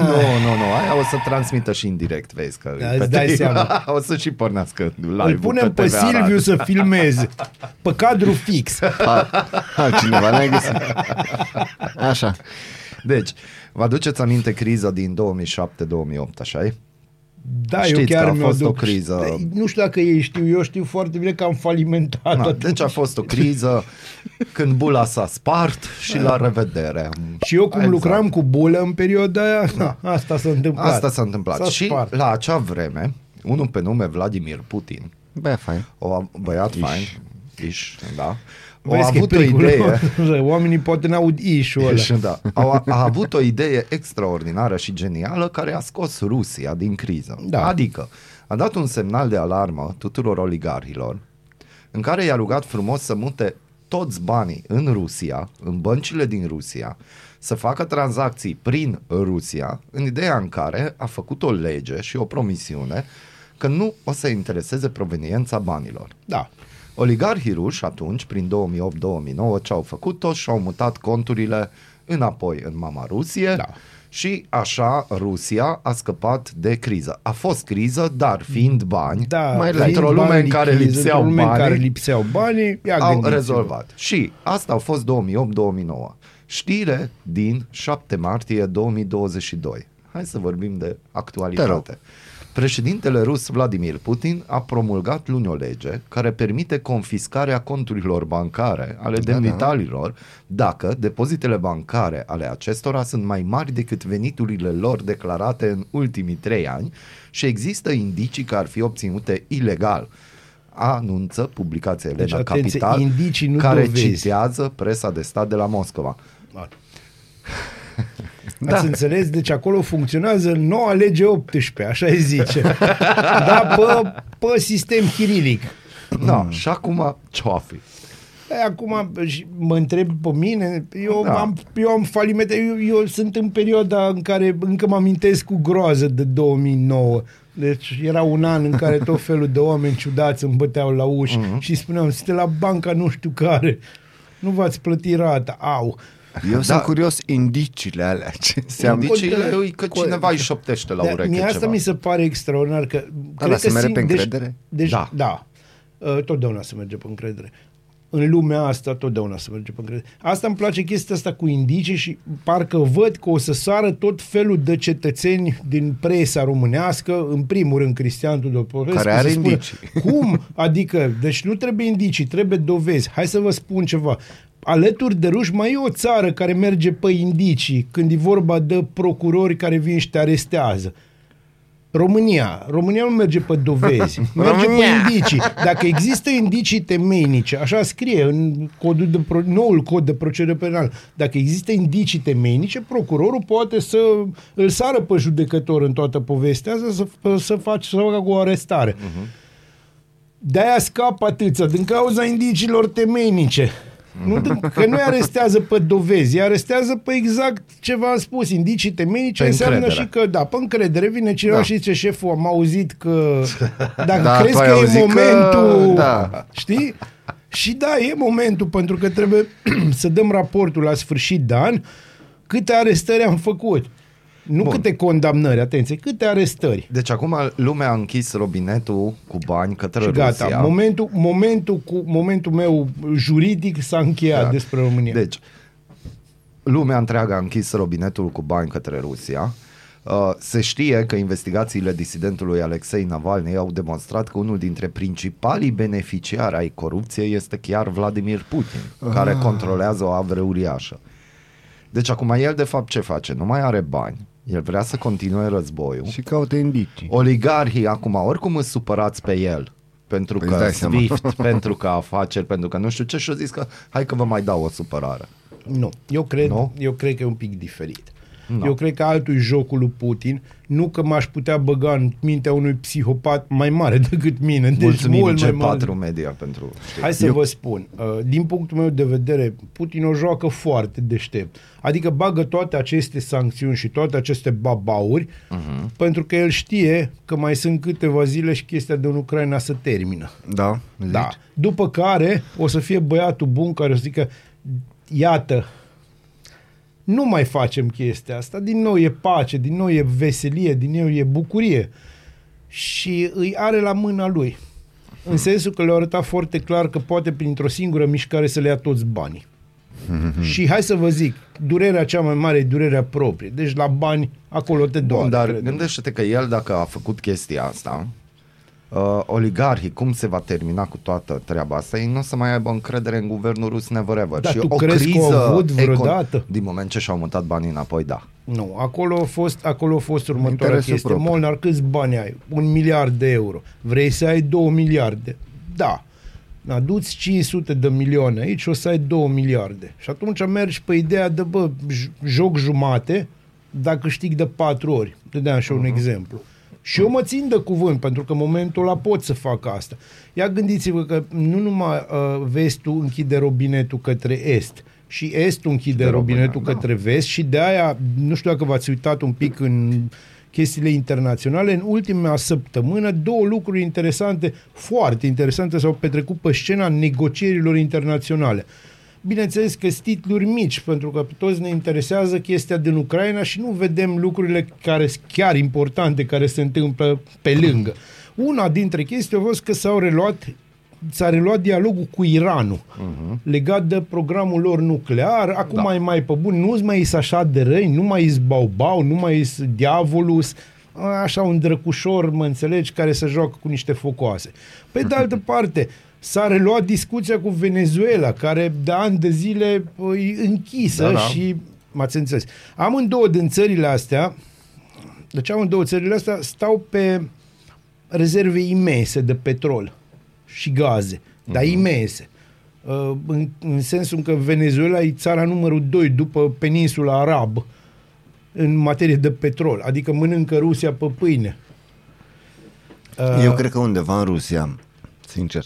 Nu, aia o să transmită și în direct, vezi că îți dai seama. O să și pornească live. Îl punem pe Silviu să filmeze pe cadru fix. Altcineva n-ai găsit. Așa. Deci, vă aduceți aminte criza din 2007-2008, așa-i? Da, știți, eu chiar că a fost o criză. Nu știu dacă ei știu, eu știu foarte bine că am falimentat. Na, deci a fost o criză când bula s-a spart și la revedere. Și eu cum lucram cu bulă în perioada aia, asta s-a întâmplat. S-a și spart. La acea vreme, unul pe nume Vladimir Putin, băiat fain, a avut o idee. Oamenii poate n-aud ișul ăla. Da. A avut o idee extraordinară și genială care a scos Rusia din criză. Da. Adică a dat un semnal de alarmă tuturor oligarhilor în care i-a rugat frumos să mute toți banii în Rusia, în băncile din Rusia, să facă tranzacții prin Rusia, în ideea în care a făcut o lege și o promisiune că nu o să intereseze proveniența banilor. Da. Oligarhii ruși atunci, prin 2008-2009, ce-au făcut? Toți și-au mutat conturile înapoi în mama Rusie și așa Rusia a scăpat de criză. A fost criză, dar fiind bani, într-o lume în care lipseau bani, au rezolvat. Și asta a fost 2008-2009. Știre din 7 martie 2022. Hai să vorbim de actualitate. Președintele rus Vladimir Putin a promulgat luni o lege care permite confiscarea conturilor bancare ale demnitarilor dacă depozitele bancare ale acestora sunt mai mari decât veniturile lor declarate în ultimii 3 ani și există indicii că ar fi obținute ilegal, anunță publicația Elena Capital, care citează presa de stat de la Moscova. Ați înțeles? Deci acolo funcționează noua lege 18, așa îi zice. Dar pe sistem chirilic. Da, și acum ce-o fi? Acum mă întreb pe mine, eu am falimente, eu sunt în perioada în care încă mă amintesc cu groază de 2009. Deci era un an în care tot felul de oameni ciudați îmi băteau la uși și spuneam, suntem la banca nu știu care, nu v-ați plătit rata, au... Eu sunt curios indiciile alea ce înseamnă. Indiciile lui că cineva îi șoptește la ureche ceva. Asta mi se pare extraordinar. Că dar se merge pe încredere? Totdeauna se merge pe încredere. În lumea asta totdeauna se merge pe încredere. Asta îmi place, chestia asta cu indicii, și parcă văd că o să sară tot felul de cetățeni din presa românească, în primul rând Cristian Tudor Popescu, care are indicii. Cum? Adică, deci nu trebuie indicii, trebuie dovezi. Hai să vă spun ceva. Alături de ruși mai e o țară care merge pe indicii când e vorba de procurori care vin și te arestează. România nu merge pe dovezi, merge pe indicii. Dacă există indicii temeinice, așa scrie în noul cod de procedură penală, dacă există indicii temeinice, procurorul poate să îl sară pe judecător în toată povestea asta, să facă o arestare. De-aia scapă atâția, din cauza indiciilor temeinice. Că nu-i arestează pe dovezi, îi arestează pe exact ce v-am spus, indicii temeinice, înseamnă și că, pe încredere vine cineva și zice, șeful, am auzit că dacă crezi că e momentul, știi? Și e momentul, pentru că trebuie să dăm raportul la sfârșit de an, câte arestări am făcut. Nu câte condamnări, atenție, câte arestări. Deci acum lumea a închis robinetul cu bani către Rusia. Gata, momentul meu juridic s-a încheiat despre România. Deci, lumea întreagă a închis robinetul cu bani către Rusia. Se știe că investigațiile disidentului Alexei Navalny au demonstrat că unul dintre principalii beneficiari ai corupției este chiar Vladimir Putin, care controlează o avere uriașă. Deci acum el de fapt ce face? Nu mai are bani. El vrea să continue războiul. Și caută indicii. Oligarhii acum oricum îți supărați pe el. Pentru că SWIFT, pentru că afaceri, pentru că nu știu ce, și-o zis că hai că vă mai dau o supărare. Nu, eu cred că e un pic diferit. No. Eu cred că altul e jocul lui Putin, nu că m-aș putea băga în mintea unui psihopat mai mare decât mine. Deci mulțumim G4 Media pentru... Știi. Hai să vă spun, din punctul meu de vedere, Putin o joacă foarte deștept. Adică bagă toate aceste sancțiuni și toate aceste babauri, pentru că el știe că mai sunt câteva zile și chestia de în Ucraina să termină. Da, da. După care o să fie băiatul bun care o să zică, iată, nu mai facem chestia asta, din nou e pace, din nou e veselie, din nou e bucurie și îi are la mâna lui, în sensul că le-a arătat foarte clar că poate printr-o singură mișcare să le ia toți banii. Și hai să vă zic, durerea cea mai mare e durerea proprie, deci la bani acolo te doare. Dar gândește-te că el, dacă a făcut chestia asta, oligarhii, cum se va termina cu toată treaba asta, ei nu o să mai aibă încredere în guvernul rus never ever. Dar și tu o crezi criză că au avut vreodată? Din moment ce și-au mutat banii înapoi, da. Nu, acolo a fost următoarea chestie. Molnar, câți bani ai? 1 miliard de euro. Vrei să ai 2 miliarde? Da. Aduți 500 de milioane aici și o să ai 2 miliarde. Și atunci mergi pe ideea de, bă, joc jumate, dar câștig de 4 ori. Dădeam și un exemplu. Și eu mă țin de cuvânt, pentru că în momentul ăla pot să fac asta. Ia gândiți-vă că nu numai vestul închide robinetul către est, și estul închide robinetul către vest, și de aia, nu știu dacă v-ați uitat un pic în chestiile internaționale, în ultima săptămână, 2 lucruri interesante, foarte interesante, s-au petrecut pe scena negocierilor internaționale. Bineînțeles că sunt titluri mici, pentru că pe toți ne interesează chestia din Ucraina și nu vedem lucrurile care sunt chiar importante, care se întâmplă pe lângă. Una dintre chestii a fost că s-a reluat dialogul cu Iranul, legat de programul lor nuclear. Acum e mai pe bun, nu-s mai is așa de răi, nu mai is baubau, nu mai is diavolus, așa un drăcușor, mă înțelegi, care se joacă cu niște focoase. Pe de altă parte, s-a reluat discuția cu Venezuela, care de ani de zile e închisă și m-ați înțeles. Amândouă din țările astea stau pe rezerve imense de petrol și gaze, dar imense. În sensul că Venezuela e țara numărul 2 după peninsula Arab în materie de petrol, adică mănâncă Rusia pe pâine. Eu cred că undeva în Rusia, sincer,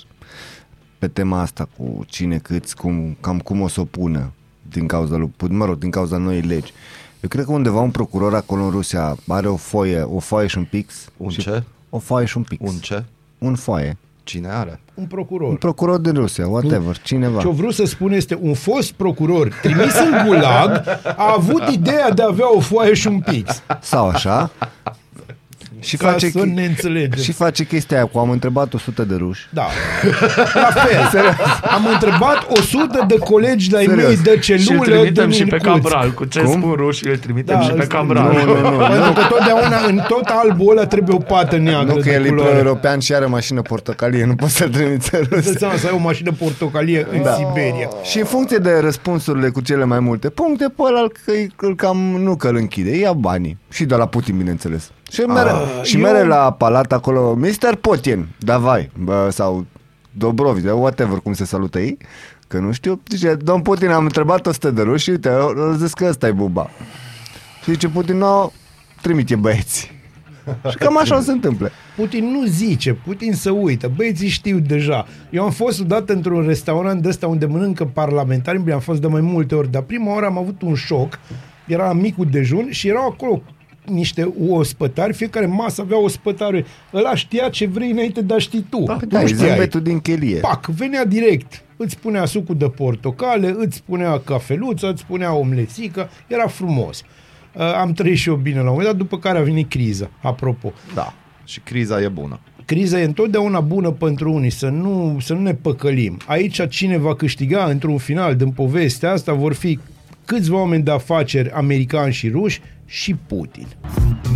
pe tema asta cu cine, câți, cum, cam cum o să o pună din cauza lui Putin, mă rog, din cauza noii legi. Eu cred că undeva un procuror acolo în Rusia are o foaie și un pix. O foaie și un pix. Un foaie. Cine are? Un procuror din Rusia, whatever, cineva. Ce-o vrut să spun este, un fost procuror trimis în gulag a avut ideea de a avea o foaie și un pix. Sau așa. Și face chestia aia cu am întrebat 100 de ruși. Da. La fel. Serios. Am întrebat 100 de colegi de-ai mei de celulă. Și îl trimitem și pe Cabral. Cu ce spun rușii, îl trimitem și pe Cabral. Nu. Pentru că totdeauna în tot albul ăla trebuie o pată neagră. Nu că el e pro-european și are mașină portocalie. Nu poți să-l trimiți în Rusia. Să ai o mașină portocalie în Siberia. Și în funcție de răspunsurile cu cele mai multe puncte, pe ăla că îl închide. Ia banii. Și de la Putin, bineînțeles. Și mere la palat acolo, Mr. Putin, davai, sau Dobrovici, whatever, cum se salută ei, că nu știu. Zice, domn Putin, am întrebat 100 de ruși, uite, eu zic că ăsta e buba. Și zice, Putin, nu, trimite băieți. Și cam așa o se întâmplă. Putin nu zice, Putin se uită. Băieții știu deja. Eu am fost odată într-un restaurant de ăsta unde mănâncă parlamentari, am fost de mai multe ori, dar prima oară am avut un șoc, era micul dejun și erau acolo niște ospătari, fiecare masă avea ospătare. Ăla știa ce vrei înainte, dar știi tu. Da, zâmbetul din chelie. Pac, venea direct. Îți punea sucul de portocale, îți punea cafeluță, îți punea omlețică. Era frumos. Am trăit și eu bine la un moment dat, după care a venit criza, apropo. Da, și criza e bună. Criza e întotdeauna bună pentru unii, să nu ne păcălim. Aici cine va câștiga într-un final din povestea asta vor fi câțiva oameni de afaceri americani și ruși și Putin.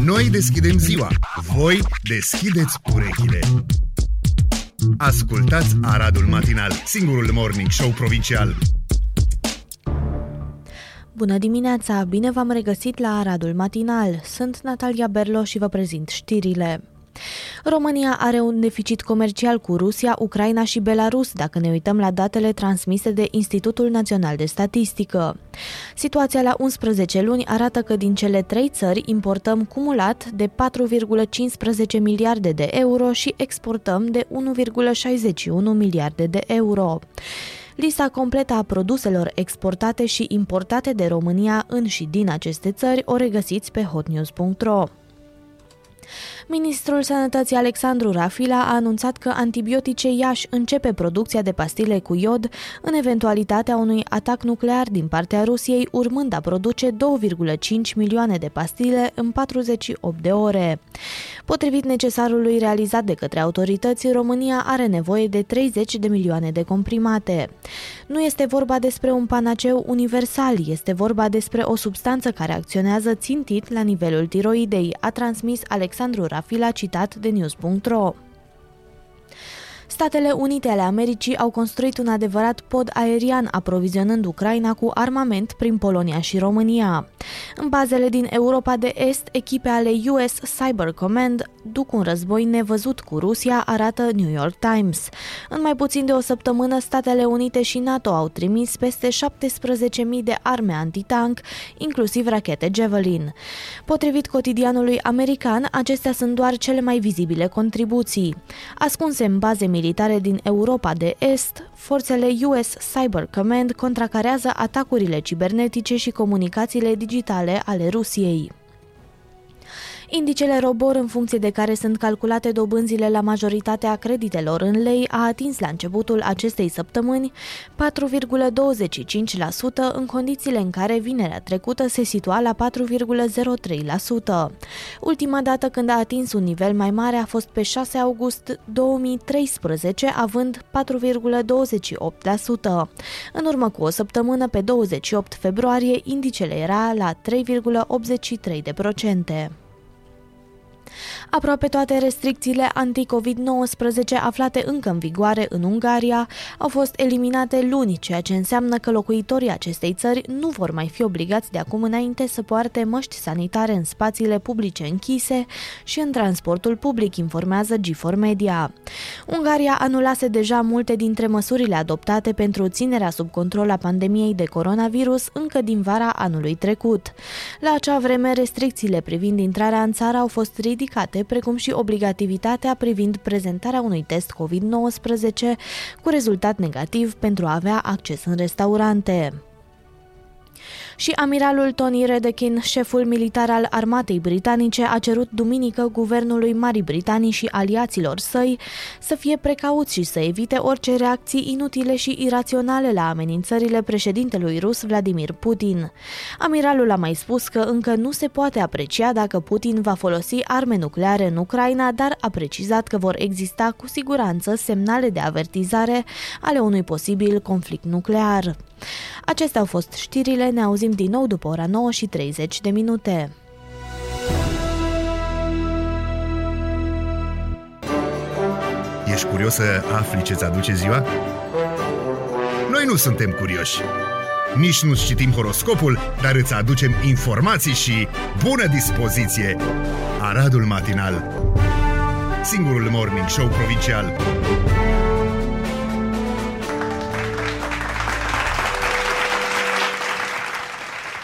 Noi deschidem ziua, voi deschideți urechile. Ascultați Aradul Matinal, singurul morning show provincial. Bună dimineața, bine v-am regăsit la Aradul Matinal. Sunt Natalia Berlo și vă prezint știrile. România are un deficit comercial cu Rusia, Ucraina și Belarus, dacă ne uităm la datele transmise de Institutul Național de Statistică. Situația la 11 luni arată că din cele trei țări importăm cumulat de 4,15 miliarde de euro și exportăm de 1,61 miliarde de euro. Lista completă a produselor exportate și importate de România în și din aceste țări o regăsiți pe hotnews.ro. Ministrul Sănătății Alexandru Rafila a anunțat că Antibiotice Iași începe producția de pastile cu iod în eventualitatea unui atac nuclear din partea Rusiei, urmând a produce 2,5 milioane de pastile în 48 de ore. Potrivit necesarului realizat de către autorități, România are nevoie de 30 de milioane de comprimate. Nu este vorba despre un panaceu universal, este vorba despre o substanță care acționează țintit la nivelul tiroidei, a transmis Alexandru Rafila, citat de news.ro. Statele Unite ale Americii au construit un adevărat pod aerian, aprovizionând Ucraina cu armament prin Polonia și România. În bazele din Europa de Est, echipe ale US Cyber Command duc un război nevăzut cu Rusia, arată New York Times. În mai puțin de o săptămână, Statele Unite și NATO au trimis peste 17.000 de arme antitank, inclusiv rachete Javelin. Potrivit cotidianului american, acestea sunt doar cele mai vizibile contribuții. Ascunse în baze militare din Europa de Est, forțele US Cyber Command contracarează atacurile cibernetice și comunicațiile digitale ale Rusiei. Indicele robor în funcție de care sunt calculate dobânzile la majoritatea creditelor în lei a atins la începutul acestei săptămâni 4,25% în condițiile în care vinerea trecută se situa la 4,03%. Ultima dată când a atins un nivel mai mare a fost pe 6 august 2013, având 4,28%. În urmă cu o săptămână, pe 28 februarie, indicele era la 3,83%. Aproape toate restricțiile anti-COVID-19 aflate încă în vigoare în Ungaria au fost eliminate luni, ceea ce înseamnă că locuitorii acestei țări nu vor mai fi obligați de acum înainte să poarte măști sanitare în spațiile publice închise și în transportul public, informează G4 Media. Ungaria anulase deja multe dintre măsurile adoptate pentru ținerea sub control a pandemiei de coronavirus încă din vara anului trecut. La acea vreme, restricțiile privind intrarea în țară au fost ridicate, precum și obligativitatea privind prezentarea unui test COVID-19 cu rezultat negativ pentru a avea acces în restaurante. Și amiralul Tony Radakin, șeful militar al armatei britanice, a cerut duminică guvernului Marii Britanii și aliaților săi să fie precauți și să evite orice reacții inutile și iraționale la amenințările președintelui rus Vladimir Putin. Amiralul a mai spus că încă nu se poate aprecia dacă Putin va folosi arme nucleare în Ucraina, dar a precizat că vor exista cu siguranță semnale de avertizare ale unui posibil conflict nuclear. Acestea au fost știrile, ne auzim din nou după ora 9:30. Ești curios să afli ce-ți aduce ziua? Noi nu suntem curioși. Nici nu citim horoscopul, dar îți aducem informații și bună dispoziție! Aradul Matinal, singurul morning show provincial.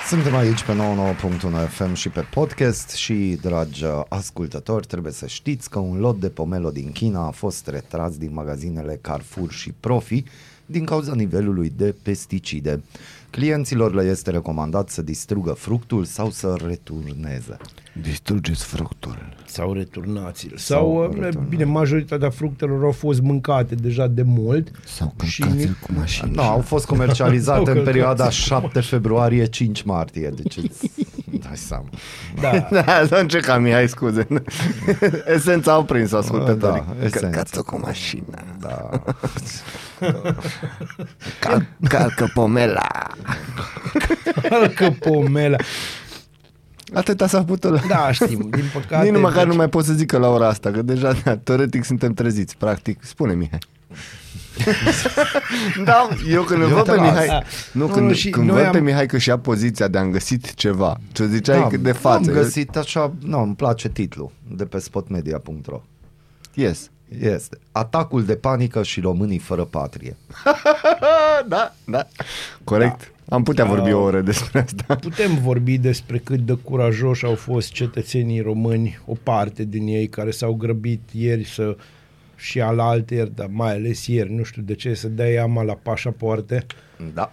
Suntem aici pe 99.1 FM și pe podcast și, dragi ascultători, trebuie să știți că un lot de pomelo din China a fost retras din magazinele Carrefour și Profi din cauza nivelului de pesticide. Clienților le este recomandat să distrugă fructul sau să returneze. Distrugeți fructul. Sau returnați-l. Sau returnați. Bine, majoritatea fructelor au fost mâncate deja de mult. Sau călcați-l cu mașină. Nu, au fost comercializate în perioada 7 februarie-5 martie. Deci dai seama. Da, încerca mi, ai scuze. Esența au prins, ascultătorii. Da, călcați-o cu mașina. Da. Calcă pomela. calcă pomela. Atâta s-a putut. Da, știm, din păcate. Nici măcar nu mai pot să zic că la ora asta, că deja teoretic suntem treziți, practic. Spune, Mihai. Da, eu când îl văd pe Mihai, pe Mihai că și-a poziția de a-mi găsit ceva. Ce ziceai de față. Am găsit așa, îmi place titlul de pe spotmedia.ro. Yes. Este atacul de panică și românii fără patrie. Da, da. Corect. Da. Am putea vorbi o oră despre asta. Putem vorbi despre cât de curajoși au fost cetățenii români, o parte din ei care s-au grăbit ieri să și alaltăieri, dar mai ales ieri, nu știu de ce, să dea iama la pașapoarte. Da.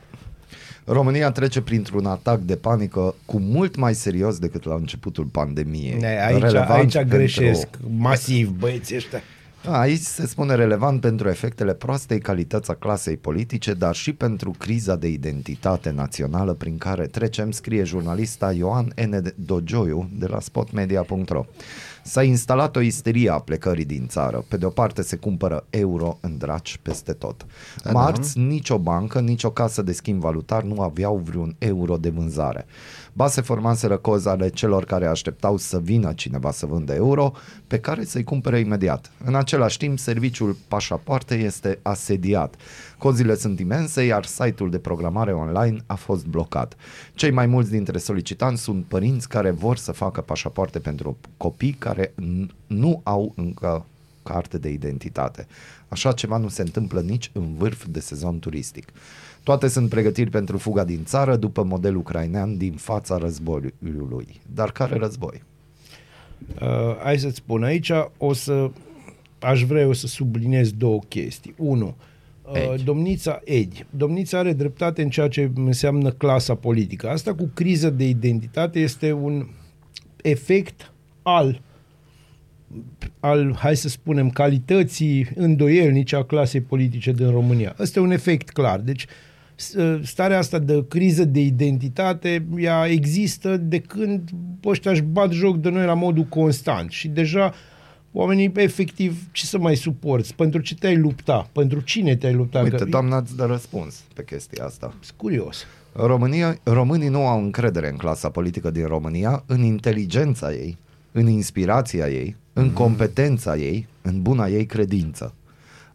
România trece printr-un atac de panică cu mult mai serios decât la începutul pandemiei. Ne, aici greșesc masiv băieții ăștia. Aici se spune relevant pentru efectele proastei calități a clasei politice, dar și pentru criza de identitate națională prin care trecem, scrie jurnalista Ioan N. Dogioiu de la spotmedia.ro. S-a instalat o isterie a plecării din țară. Pe de o parte se cumpără euro în draci peste tot. Marți, nicio bancă, nicio casă de schimb valutar nu aveau vreun euro de vânzare. Ba se formaseră cozi ale celor care așteptau să vină cineva să vândă euro, pe care să-i cumpere imediat. În același timp, serviciul pașapoarte este asediat. Cozile sunt imense, iar site-ul de programare online a fost blocat. Cei mai mulți dintre solicitanți sunt părinți care vor să facă pașapoarte pentru copii care nu au încă carte de identitate. Așa ceva nu se întâmplă nici în vârf de sezon turistic. Toate sunt pregătiri pentru fuga din țară după model ucrainean din fața războiului. Dar care război? Hai să-ți spun aici, aș vrea să subliniez două chestii. Unu, domnița are dreptate în ceea ce înseamnă clasa politică. Asta cu criză de identitate este un efect al, hai să spunem, calității îndoielnice a clasei politice din România. Ăsta e un efect clar. Deci starea asta de criză de identitate, ea există de când ăștia își bat joc de noi la modul constant și deja oamenii efectiv ce să mai suporți? Pentru ce te-ai lupta? Pentru cine te-ai lupta? Uite, doamna îți dă răspuns pe chestia asta. Sunt curios. Românii nu au încredere în clasa politică din România, în inteligența ei, în inspirația ei, în competența ei, în buna ei credință.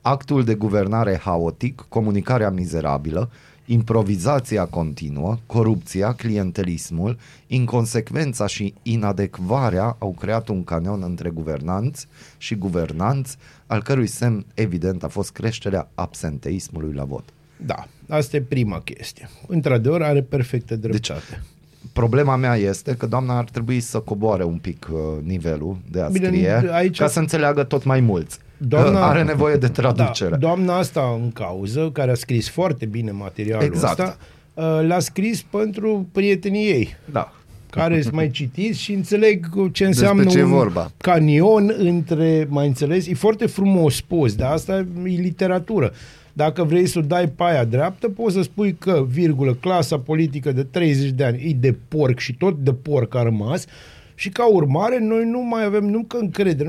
Actul de guvernare haotic, comunicarea mizerabilă, improvizația continuă, corupția, clientelismul, inconsecvența și inadecvarea au creat un canion între guvernanți și guvernanți, al cărui semn evident a fost creșterea absenteismului la vot. Da, asta e prima chestie. Într-adevăr, are perfectă dreptate. Deci, problema mea este că doamna ar trebui să coboare un pic nivelul de a scrie aici, ca să înțeleagă tot mai mulți. Doamna are nevoie de traducere. Da, doamna asta în cauză, care a scris foarte bine materialul ăsta, l-a scris pentru prietenii ei. Da. Care îți mai citiți și înțeleg ce înseamnă canion între, mai înțeles, e foarte frumos pus, dar asta e literatură. Dacă vrei să o dai pe aia dreaptă, poți să spui că, virgulă, clasa politică de 30 de ani e de porc și tot de porc a rămas și ca urmare noi nu mai avem încredere,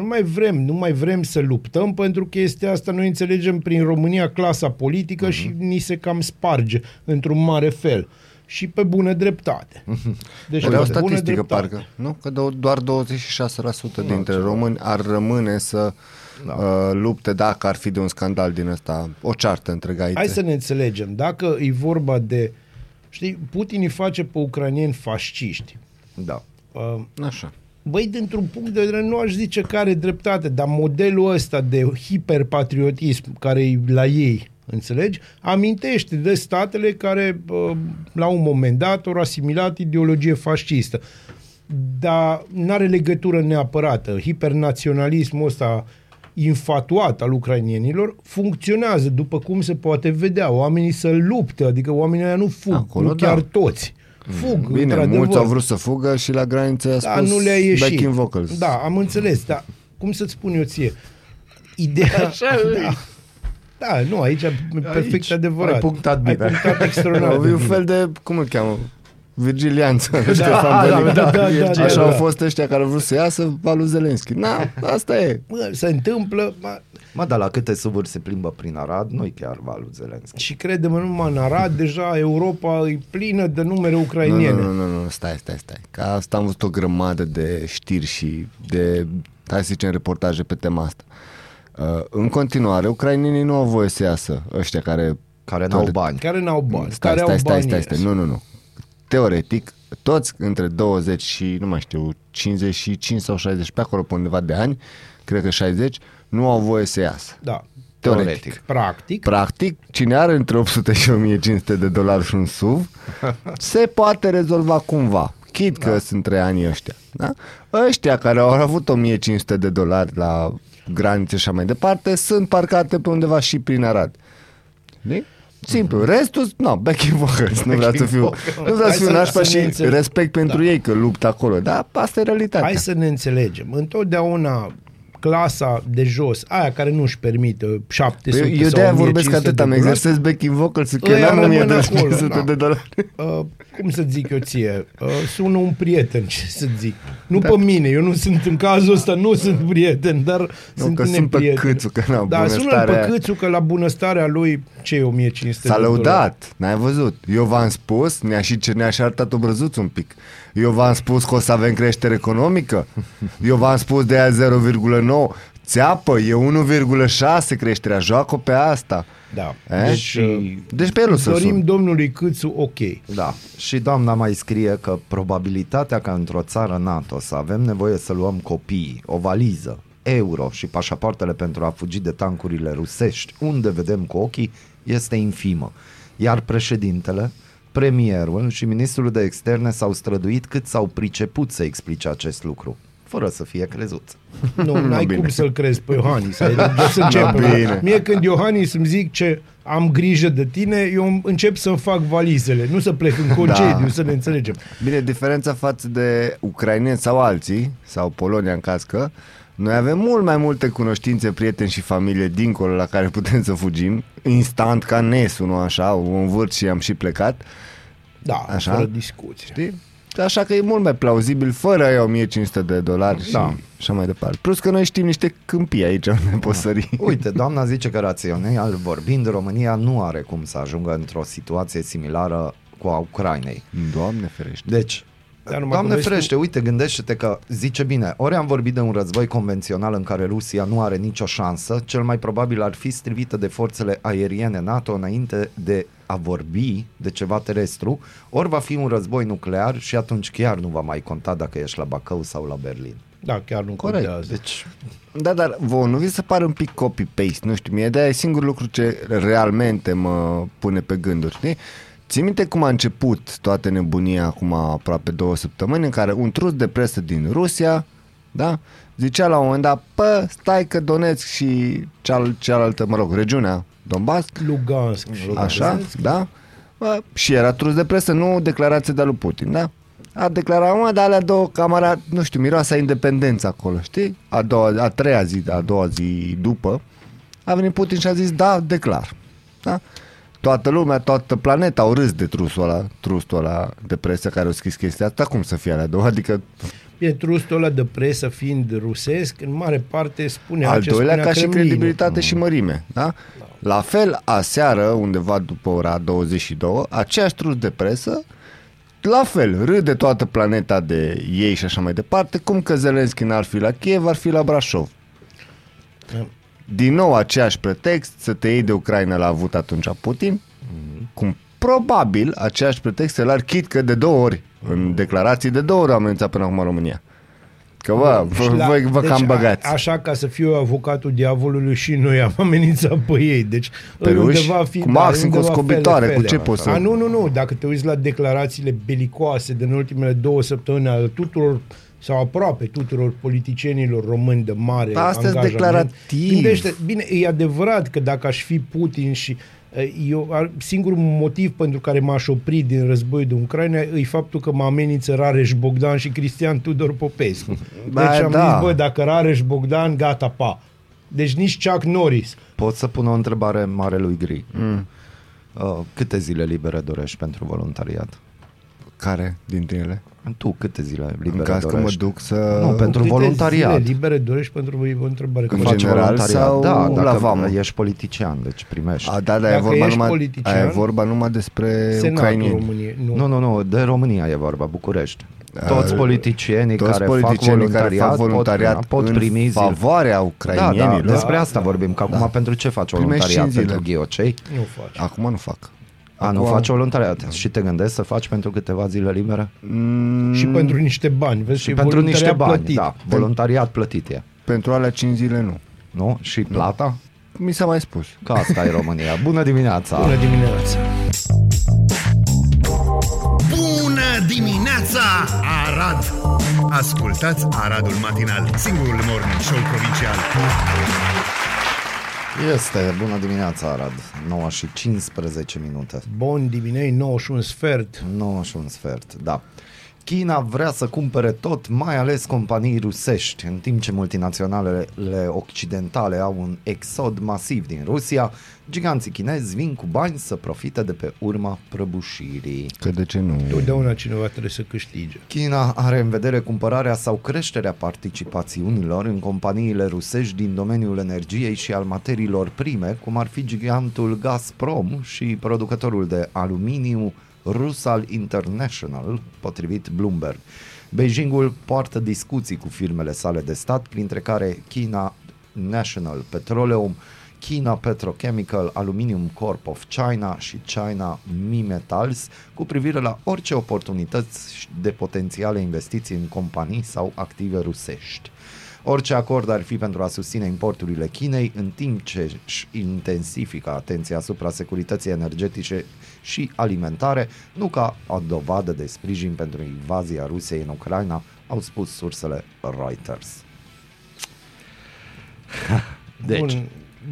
nu mai vrem să luptăm pentru chestia asta, noi înțelegem prin România clasa politică și ni se cam sparge într-un mare fel. Și pe bună dreptate. Deci o statistică parcă, nu? Că doar 26% dintre români ar rămâne să lupte dacă ar fi de un scandal din ăsta, o ceartă între gaite. Hai să ne înțelegem, dacă e vorba de, știi, Putin îi face pe ucraineni fasciști. Da. Așa. Băi, dintr-un punct de vedere, nu aș zice că are dreptate, dar modelul ăsta de hiperpatriotism care e la ei, înțelegi? Amintește de statele care la un moment dat au asimilat ideologie fascistă. Dar n-are legătură neapărată. Hipernaționalismul ăsta infatuat al ucrainienilor funcționează după cum se poate vedea. Oamenii se luptă, adică oamenii ăia nu fug, chiar toți. Fug, bine, într-adevăr. Mulți au vrut să fugă și la graniță a spus nu le-a ieșit. Back in vocals. Da, am înțeles, dar cum să-ți spun eu ție? Ideea... Așa, da, nu, aici perfect adevărat. Ai punctat bine. Ai punctat extraordinar. E un fel de, cum îl cheamă? Virgilianță. Da. Așa au fost ăștia care au vrut să iasă valul Zelenski. Na, asta e. Mă, se întâmplă... Mă, dar la câte suburi se plimbă prin Arad, nu-i chiar valul Zelenski. Și crede-mă, numai în Arad, deja Europa e plină de numere ucrainene. Nu, stai. Că asta am văzut o grămadă de știri și de, hai să zicem, reportaje pe tema asta. În continuare, ucrainenii nu au voie să iasă, ăștia care n-au bani. Stai. Nu. Teoretic, toți între 20 și, nu mai știu, 55 sau 60, pe acolo pe undeva de ani, cred că 60, nu au voie să iasă. Da. Teoretic. Practic, cine are între 800 și $1,500 și un SUV, se poate rezolva cumva. Chit că sunt între anii ăștia. Da? Ăștia care au avut $1,500 la granițe și așa mai departe, sunt parcate pe undeva și prin Arad. De? Simplu. Restul, back in focus. Nu vreau să fiu nașpa și respect pentru ei că luptă acolo. Dar asta e realitatea. Hai să ne înțelegem. Întotdeauna clasa de jos, aia care nu-și permite 700 sau 1500 de dolari. Eu de-aia vorbesc atâta, mă exersez back in vocals, că n-am $1,500. Cum să zic eu ție? Sună un prieten, ce să zic. Nu pe mine, eu nu sunt în cazul ăsta, nu sunt prieten, dar sunt neprieten. Sună pe Câțu că la bunăstarea lui ce e $1,500? S-a lăudat, n-ai văzut. Eu v-am spus, ne-a și arătat obrăzuț un pic. Eu v-am spus că o să avem creștere economică. Eu v-am spus de aia 0,9. Țeapă, e 1,6 creșterea. Joacă pe asta. Da. Deci pe el să dorim domnului Câțu, ok. Da. Și doamna mai scrie că probabilitatea ca într-o țară NATO să avem nevoie să luăm copiii, o valiză, euro și pașapoartele pentru a fugi de tancurile rusești, unde vedem cu ochii, este infimă. Iar președintele, premierul și ministrul de externe s-au străduit cât s-au priceput să explice acest lucru, fără să fie crezut. Nu, n-ai cum să-l crezi pe Iohannis. Să începem. Mie când Iohannis îmi zice am grijă de tine, eu încep să-mi fac valizele, nu să plec în concediu, să ne înțelegem. Bine, diferența față de ucraineni sau alții, sau Polonia în caz că, noi avem mult mai multe cunoștințe, prieteni și familie dincolo la care putem să fugim, instant ca nesul, nu așa, o învârt și am și plecat. Da, așa? Fără discuție. Știi? Așa că e mult mai plauzibil fără aia $1,500 și așa mai departe. Plus că noi știm niște câmpii aici unde poți sări. Uite, doamna zice că rațional vorbind, România nu are cum să ajungă într-o situație similară cu a Ucrainei. Doamne ferește. Deci, Doamne ferește, uite, gândește-te că zice bine, ori am vorbit de un război convențional în care Rusia nu are nicio șansă, cel mai probabil ar fi strivită de forțele aeriene NATO înainte de a vorbi de ceva terestru, ori va fi un război nuclear și atunci chiar nu va mai conta dacă ești la Bacău sau la Berlin. Da, chiar nu contează. Deci... Da, dar vă nu vi se pare un pic copy-paste, nu știu, mie de-aia e singurul lucru ce realmente mă pune pe gânduri, știi? Ții minte cum a început toată nebunia acum aproape 2 săptămâni în care un trus de presă din Rusia, da, zicea la un moment dat, stai că Donetsk și cealaltă, regiunea Donbass, Lugansk, așa, da? Și era trus de presă, nu declarație de-a lui Putin, da? A declarat, dar alea două camera, nu știu, miroasa independență acolo, știi? A doua zi după, a venit Putin și a zis, da, declar, da? Toată lumea, toată planeta au râs de trustul ăla de presă care a scris chestia asta, cum să fie alea două? Adică... Bine, trustul ăla de presă fiind rusesc, în mare parte spunea al doilea ca Kremlin. Și credibilitate și mărime, da? Da. La fel, aseară, undeva după ora 22, aceeași trus de presă, la fel, râde toată planeta de ei și așa mai departe, cum că Zelenski n-ar fi la Kiev, ar fi la Brașov. Da. Din nou aceeași pretext, să te iei de Ucraina l-a avut atunci Putin, cum probabil aceeași pretext să-l archit că de 2 ori, în declarații de 2 ori am amenințat până acum România. Că voi vă deci cam băgați. Așa ca să fiu avocatul diavolului și noi am amenințat pe ei. Deci pe undeva fi, cu maxim, cu scobitoare, cu ce poți să... Nu, dacă te uiți la declarațiile belicoase din ultimele 2 săptămâni ale tuturor sau aproape tuturor politicienilor români de mare angajament. Declarativ. Gândește, bine, e adevărat că dacă aș fi Putin și eu, singurul motiv pentru care m-aș opri din războiul de Ucraina e faptul că mă amenință Rareș Bogdan și Cristian Tudor Popescu. Deci am zis, dacă Rareș Bogdan, gata, pa. Deci nici Chuck Norris. Pot să pun o întrebare mare lui Gri? Câte zile libere dorești pentru voluntariat? Care dintre ele? Tu câte zile libere în caz dorești? Că mă duc să... Nu, pentru voluntariat. Câte zile libere dorești pentru o întrebare? Când faci voluntariat? Sau... Da, dacă la vamă ești politician, deci primești. A, da, dar e vorba, vorba numai despre ucrainieni. Nu, de România e vorba, București. Toți politicienii care fac voluntariat pot primi în favoarea ucrainienilor. Da, despre asta vorbim, că acum pentru ce faci voluntariat? Pentru ghiocei? Nu faci. Acum nu fac. Nu faci voluntariat și te gândești să faci pentru câteva zile libere? Și pentru niște bani. Vezi, și pentru niște bani, plătit. Da. Voluntariat plătit e. Pentru alea 5 zile nu. Nu? Și plata? Nu. Mi s-a mai spus. Că asta e România. Bună dimineața! Bună dimineața! Bună dimineața, Arad! Ascultați Aradul Matinal, singurul morning show provincial. Este, bună dimineața Arad, 9:15. Bun diminei, 9 și un sfert, da. China vrea să cumpere tot, mai ales companii rusești, în timp ce multinaționalele occidentale au un exod masiv din Rusia, giganții chinezi vin cu bani să profite de pe urma prăbușirii. Că de ce nu? Totdeauna cineva trebuie să câștige. China are în vedere cumpărarea sau creșterea participațiunilor în companiile rusești din domeniul energiei și al materiilor prime, cum ar fi gigantul Gazprom și producătorul de aluminiu Rusal International, potrivit Bloomberg. Beijingul poartă discuții cu firmele sale de stat, printre care China National Petroleum, China Petrochemical, Aluminium Corp of China și China Mimetals, cu privire la orice oportunități de potențiale investiții în companii sau active rusești. Orice acord ar fi pentru a susține importurile Chinei, în timp ce își intensifică atenția asupra securității energetice și alimentare, nu ca o dovadă de sprijin pentru invazia Rusiei în Ucraina, au spus sursele Reuters.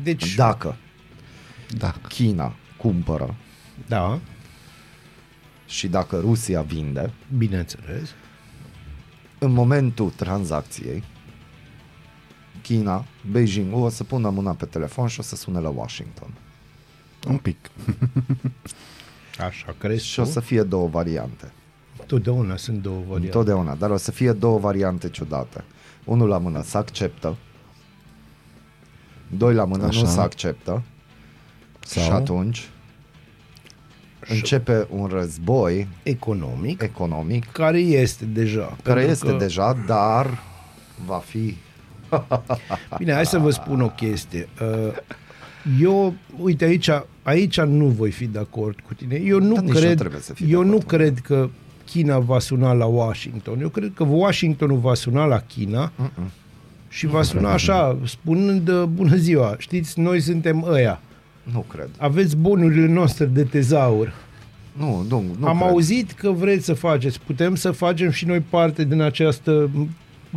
Deci dacă China cumpără, da, și dacă Rusia vinde, bineînțeles, în momentul tranzacției China, Beijing, o să pună mâna pe telefon și o să sune la Washington. Un pic. Așa, crezi și tu? O să fie două variante. Totdeauna sunt două variante. Totdeauna, dar o să fie două variante ciudate. Unul la mână se acceptă, doi la mână așa, nu se acceptă. Sau? Și atunci începe un război economic care este deja, dar va fi... Bine, hai să vă spun o chestie. Eu, uite, aici nu voi fi de acord cu tine. Eu nu cred că China va suna la Washington. Eu cred că Washingtonul va suna la China și va suna așa, spunând bună ziua, știți, noi suntem ăia. Nu cred. Aveți bunurile noastre de tezaur. Nu. Am auzit că vreți să faceți. Putem să facem și noi parte din această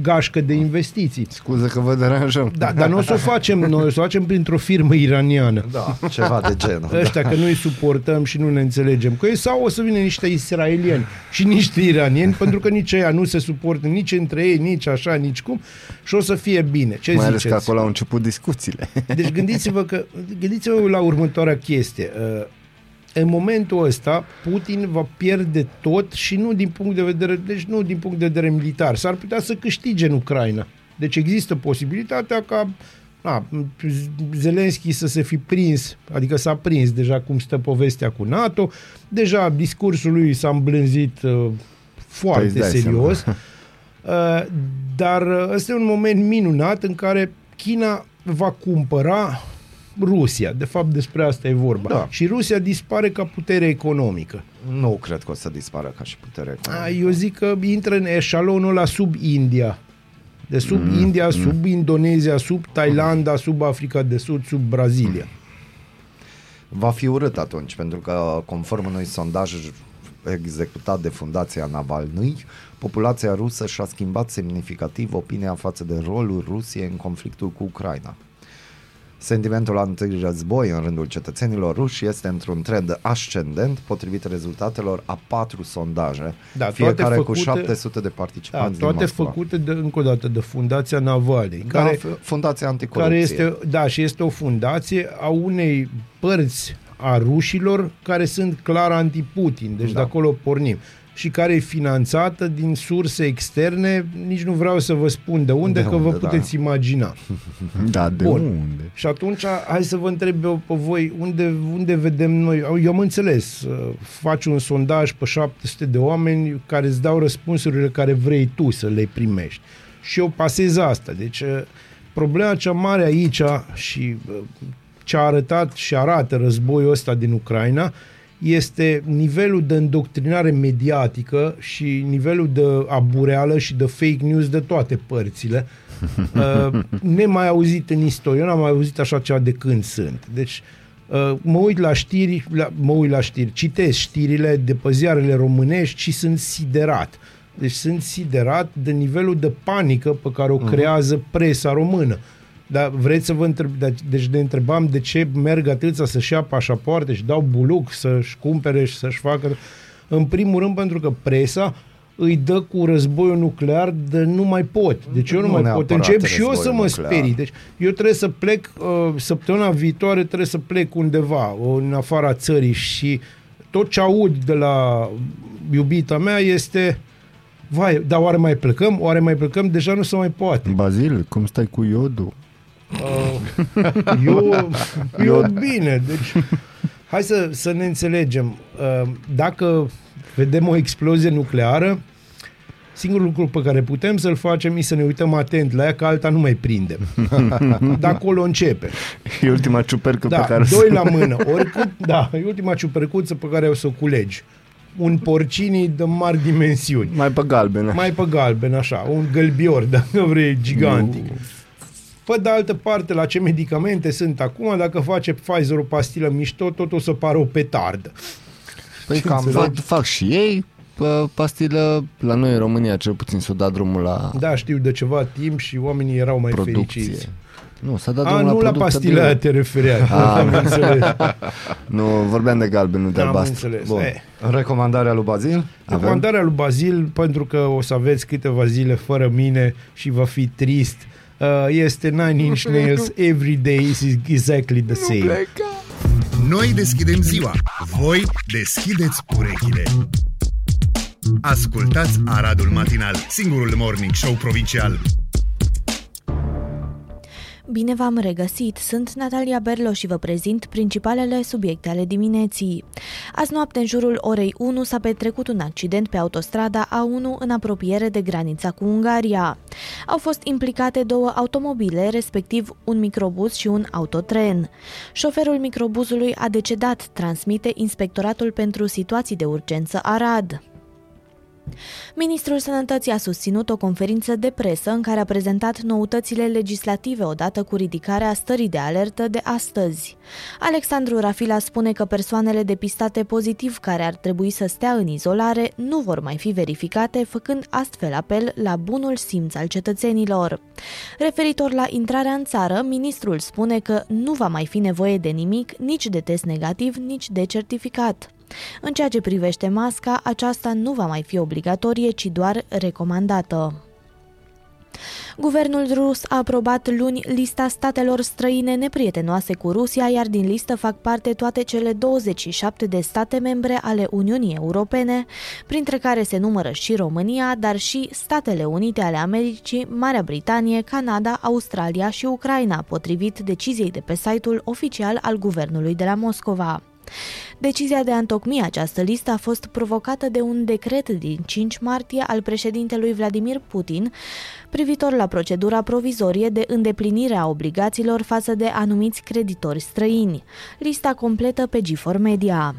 gașcă de investiții. Scuze că vă deranjăm. Da, dar nu o să o facem noi, o să o facem printr-o firmă iraniană. Da, ceva de genul. Ăștia, că noi suportăm și nu ne înțelegem cu ei, sau o să vină niște israelieni și niște iranieni, pentru că nici ăia nu se suportă nici între ei, nici așa, nici cum, și o să fie bine. Ce mai ziceți? Ales că acolo au început discuțiile. Deci gândiți-vă la următoarea chestie. În momentul ăsta, Putin va pierde tot și nu din punct de vedere militar. S-ar putea să câștige în Ucraina. Deci există posibilitatea ca Zelenski să se fi prins, adică s-a prins deja cum stă povestea cu NATO, deja discursul lui s-a îmblânzit foarte serios, dar ăsta e un moment minunat în care China va cumpăra Rusia, de fapt despre asta e vorba. Da. Și Rusia dispare ca putere economică. Nu cred că o să dispară ca și putere economică. Eu zic că intră în eșalonul ăla sub India. De sub India, sub Indonezia, sub Thailanda, sub Africa de Sud, sub Brazilia. Va fi urât atunci, pentru că conform unui sondaj executat de Fundația Navalnyi, populația rusă și-a schimbat semnificativ opinia față de rolul Rusiei în conflictul cu Ucraina. Sentimentul antirăzboi în rândul cetățenilor ruși este într-un trend ascendent, potrivit rezultatelor a 4 sondaje, fiecare făcute, cu 700 de participanți. Da, toate făcute încă o dată de Fundația Navalnyi, Fundația Anticorupție. Și este o fundație a unei părți a rușilor care sunt clar anti-Putin, deci de acolo pornim. și care e finanțată din surse externe, nici nu vreau să vă spun de unde, că vă puteți imagina. Da, de unde? Și atunci, hai să vă întreb eu pe voi, unde vedem noi? Eu am înțeles, faci un sondaj pe 700 de oameni care îți dau răspunsurile care vrei tu să le primești. Și eu pasez asta. Deci, problema cea mare aici și ce a arătat și arată războiul ăsta din Ucraina este nivelul de îndoctrinare mediatică și nivelul de abureală și de fake news de toate părțile. Nemai auzit în istorie, eu n-am mai auzit așa ceva de când sunt. Deci mă uit la știri, citesc știrile de pe ziarele românești și sunt siderat. Deci sunt siderat de nivelul de panică pe care o creează presa română. Dar vreți să vă întreb, deci ne întrebam de ce merg atâția să-și ia pașapoarte și dau buluc să-și cumpere și să-și facă. În primul rând pentru că presa îi dă cu războiul nuclear de nu mai pot. Deci eu nu mai pot. Încep și eu să mă sperii. Deci eu trebuie să plec, săptămâna viitoare trebuie să plec undeva, în afara țării și tot ce aud de la iubita mea este... Vai, dar oare mai plecăm? Deja nu se mai poate. Bazil, cum stai cu iodul? Eu bine, deci hai să ne înțelegem. Dacă vedem o explozie nucleară, singurul lucru pe care putem să-l facem e să ne uităm atent la ea, că alta nu mai prindem. Dar acolo începe. E ultima ciupercuță pe care doi la mână, oricât, e ultima ciupercuță pe care o să o culegi. Un porcini de mari dimensiuni. Mai pe galben, așa. Un gălbior, dacă vrei, gigantic. Pe de altă parte, la ce medicamente sunt acum, dacă face Pfizer o pastilă mișto, tot o să pară o petardă. Păi fac și ei pastilă, la noi în România cel puțin s-o dat drumul la... Da, știu, de ceva timp și oamenii erau mai fericiți. Nu, s-a dat drumul la producție. Nu la pastilă aia te refereai. Am înțeles. Nu, vorbeam de galben, nu de albastru. Recomandarea lui Bazil? Recomandarea lui Bazil, pentru că o să aveți câteva zile fără mine și va fi trist, este Nine Inch Nails, Every Day is Exactly the Same. Noi deschidem ziua, voi deschideți urechile. Ascultați Aradul Matinal, singurul morning show provincial. Bine v-am regăsit! Sunt Natalia Berlo și vă prezint principalele subiecte ale dimineții. Azi noapte, în jurul orei 1, s-a petrecut un accident pe autostrada A1 în apropiere de granița cu Ungaria. Au fost implicate două automobile, respectiv un microbuz și un autotren. Șoferul microbuzului a decedat, transmite Inspectoratul pentru Situații de Urgență Arad. Ministrul Sănătății a susținut o conferință de presă în care a prezentat noutățile legislative odată cu ridicarea stării de alertă de astăzi. Alexandru Rafila spune că persoanele depistate pozitiv care ar trebui să stea în izolare nu vor mai fi verificate, făcând astfel apel la bunul simț al cetățenilor. Referitor la intrarea în țară, ministrul spune că nu va mai fi nevoie de nimic, nici de test negativ, nici de certificat. În ceea ce privește masca, aceasta nu va mai fi obligatorie, ci doar recomandată. Guvernul rus a aprobat luni lista statelor străine neprietenoase cu Rusia, iar din listă fac parte toate cele 27 de state membre ale Uniunii Europene, printre care se numără și România, dar și Statele Unite ale Americii, Marea Britanie, Canada, Australia și Ucraina, potrivit deciziei de pe site-ul oficial al guvernului de la Moscova. Decizia de a întocmi această listă a fost provocată de un decret din 5 martie al președintelui Vladimir Putin privitor la procedura provizorie de îndeplinire a obligațiilor față de anumiți creditori străini. Lista completă pe G4 Media.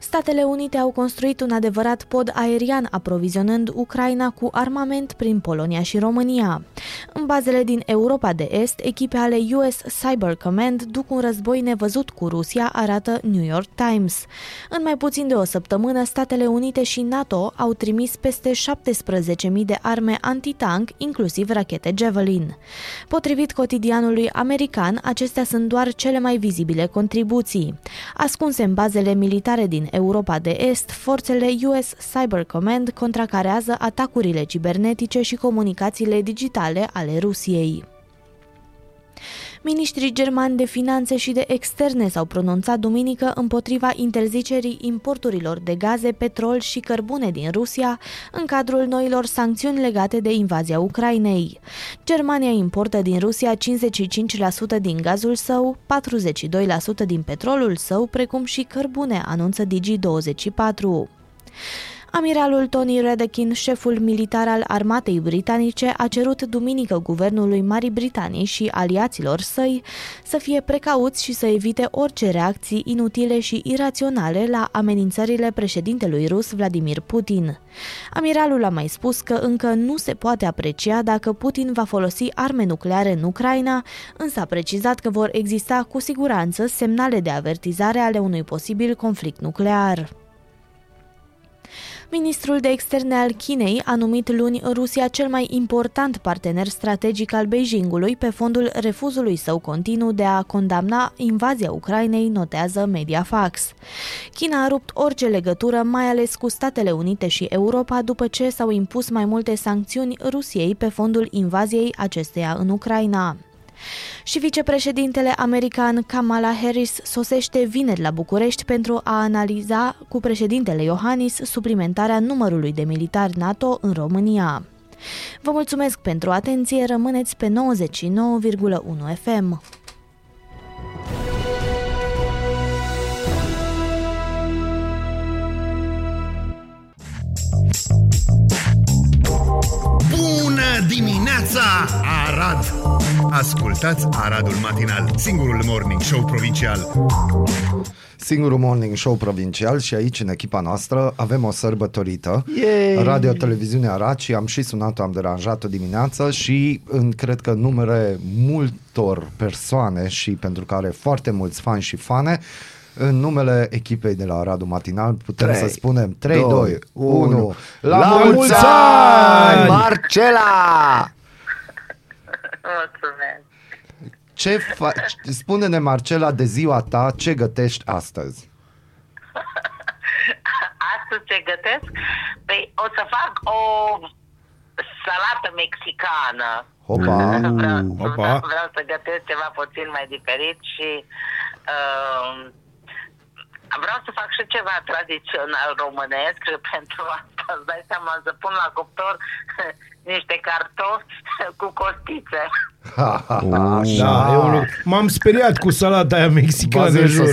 Statele Unite au construit un adevărat pod aerian, aprovizionând Ucraina cu armament prin Polonia și România. În bazele din Europa de Est, echipe ale US Cyber Command duc un război nevăzut cu Rusia, arată New York Times. În mai puțin de o săptămână, Statele Unite și NATO au trimis peste 17.000 de arme antitank, inclusiv rachete Javelin. Potrivit cotidianului american, acestea sunt doar cele mai vizibile contribuții. Ascunse în bazele militare din Europa de Est, forțele US Cyber Command contracarează atacurile cibernetice și comunicațiile digitale ale Rusiei. Ministrii germani de finanțe și de externe s-au pronunțat duminică împotriva interzicerii importurilor de gaze, petrol și cărbune din Rusia în cadrul noilor sancțiuni legate de invazia Ucrainei. Germania importă din Rusia 55% din gazul său, 42% din petrolul său, precum și cărbune, anunță Digi24. Amiralul Tony Radakin, șeful militar al armatei britanice, a cerut duminică guvernului Marii Britanii și aliaților săi să fie precauți și să evite orice reacții inutile și iraționale la amenințările președintelui rus Vladimir Putin. Amiralul a mai spus că încă nu se poate aprecia dacă Putin va folosi arme nucleare în Ucraina, însă a precizat că vor exista cu siguranță semnale de avertizare ale unui posibil conflict nuclear. Ministrul de externe al Chinei a numit luni Rusia cel mai important partener strategic al Beijingului pe fondul refuzului său continuu de a condamna invazia Ucrainei, notează Mediafax. China a rupt orice legătură, mai ales cu Statele Unite și Europa, după ce s-au impus mai multe sancțiuni Rusiei pe fondul invaziei acesteia în Ucraina. Și vicepreședintele american Kamala Harris sosește vineri la București pentru a analiza cu președintele Iohannis suplimentarea numărului de militari NATO în România. Vă mulțumesc pentru atenție, rămâneți pe 99,1 FM. Bună dimineața, Arad! Ascultați Aradul Matinal, singurul morning show provincial. Singurul morning show provincial și aici, în echipa noastră, avem o sărbătorită. Yay! Radio Televiziune Arad și am și sunat-o, am deranjat-o dimineață și cred că numere multor persoane și pentru care foarte mulți fani și fane, în numele echipei de la Aradul Matinal putem să spunem 3, 2, 1 la mulți ani, Marcela! Mulțumesc! Ce faci? Spune-ne, Marcela, de ziua ta, ce gătești astăzi? Astăzi ce gătesc? Păi o să fac o salată mexicană. Opa! Vreau să gătesc ceva puțin mai diferit și vreau să fac și ceva tradițional românesc și pentru asta îți dai seama să pun la cuptor niște cartofi cu costițe. Da, m-am speriat cu salata aia mexicană de jur.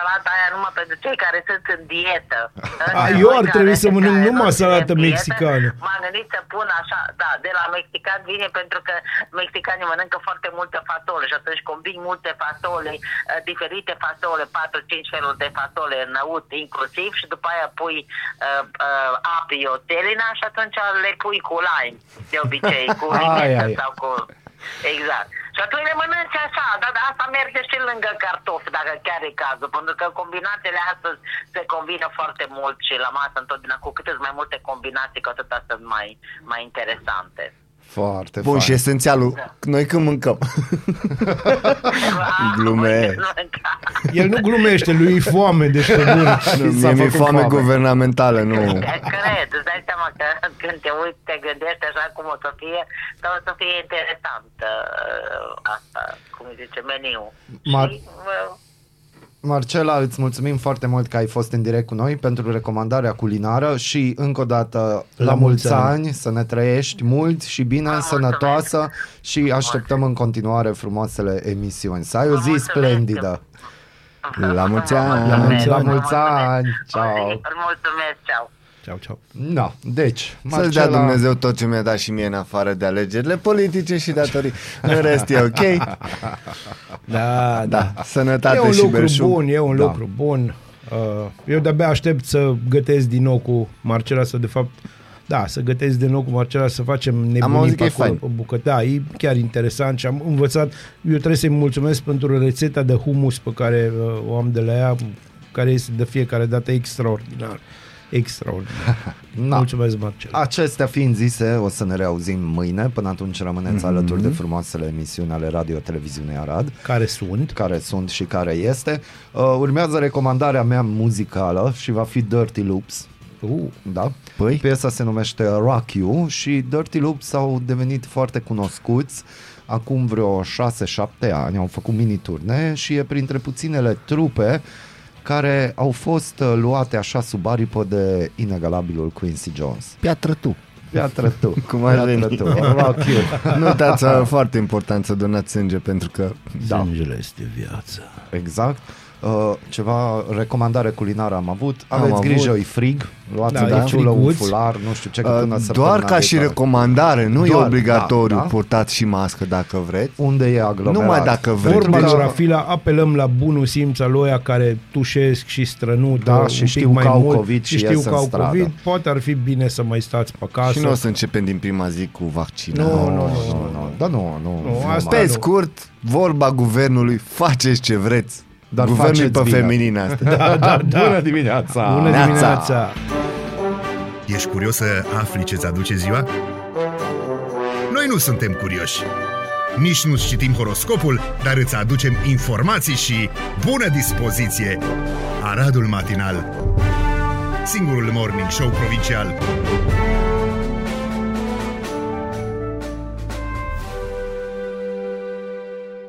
Salata aia numai pentru cei care sunt în dietă. Eu ar trebui să mănânc numai salată mexicană. M-am gândit să pun așa, da, de la mexican vine pentru că mexicanii mănâncă foarte multe fasole și atunci combin multe fasole, diferite fasole, 4-5 feluri de fasole înăut inclusiv și după aia pui apiotelina și atunci le pui cu lime, de obicei, cu lime sau cu... Exact. Și atunci le mănânci așa, dar asta merge și lângă cartofi, dacă chiar e cazul, pentru că combinațiile astăzi se combină foarte mult și la masă întotdeauna cu cât mai multe combinații, cu atât sunt mai interesante. Foarte bun, fain. Și esențialul, noi când mâncăm. Glume. El nu glumește, lui e foame, deci pe bună. Mi-e foame guvernamentală, nu. Cred, îți dai seama că când te uiți, te gândești așa cum o să fie, sau o să fie interesant asta, cum zice, meniu. Marcela, îți mulțumim foarte mult că ai fost în direct cu noi pentru recomandarea culinară și încă o dată la mulți ani, să ne trăiești mult și bine, sănătoasă și așteptăm în continuare frumoasele emisiuni. Să ai o zi splendidă! La mulți ani! La mulți ani! Ciao! Mulțumesc! Ciao! Ceau, ceau. No, deci, Marcela... Să-l dea Dumnezeu tot ce mi-a dat și mie în afară de alegerile politice și datorii. În rest e ok. Da. Sănătate și berșug. E un lucru bun. Eu de-abia aștept să gătesc din nou cu Marcela, să facem nebunii pe acolo pe bucătă. Da, e chiar interesant și am învățat. Eu trebuie să-i mulțumesc pentru rețeta de hummus pe care o am de la ea, care este de fiecare dată extraordinar. Mulțumesc, Marcel. Acestea fiind zise, o să ne reauzim mâine. Până atunci rămâneți alături de frumoasele emisiuni ale Radio Televiziunii Arad, care sunt și care este. Urmează recomandarea mea muzicală și va fi Dirty Loops. Da. Piesa se numește Rock You și Dirty Loops au devenit foarte cunoscuți acum vreo 6-7 ani, au făcut mini-turne și e printre puținele trupe care au fost luate așa sub aripă de inegalabilul Quincy Jones. Piatră tu. Cum ar veni. Nu dați foarte important să donați sânge, pentru că sângele este viață. Exact. Ceva recomandare culinară am avut. Aveți grijă, e frig. Luați de ciulă un fular, nu știu ce, că până doar ca și recomandare, nu doar, e obligatoriu, purtați și mască dacă vreți. Unde e aglomerat. Numai dacă vreți. Vorba la Rafila, apelăm la bunul simț al oia care tușesc și strănută, și știu că au COVID și știu că au COVID, poate ar fi bine să mai stați pe acasă. Și nu o să începem din prima zi cu vaccinarea. Nu. Pe scurt, vorba guvernului, faceți ce vreți. Dar guvernul pe feminin asta. Da. Bună dimineața! Bună dimineața! Ești curios să afli ce-ți aduce ziua? Noi nu suntem curioși. Nici nu-ți citim horoscopul, dar îți aducem informații și bună dispoziție! Aradul Matinal, singurul morning show provincial.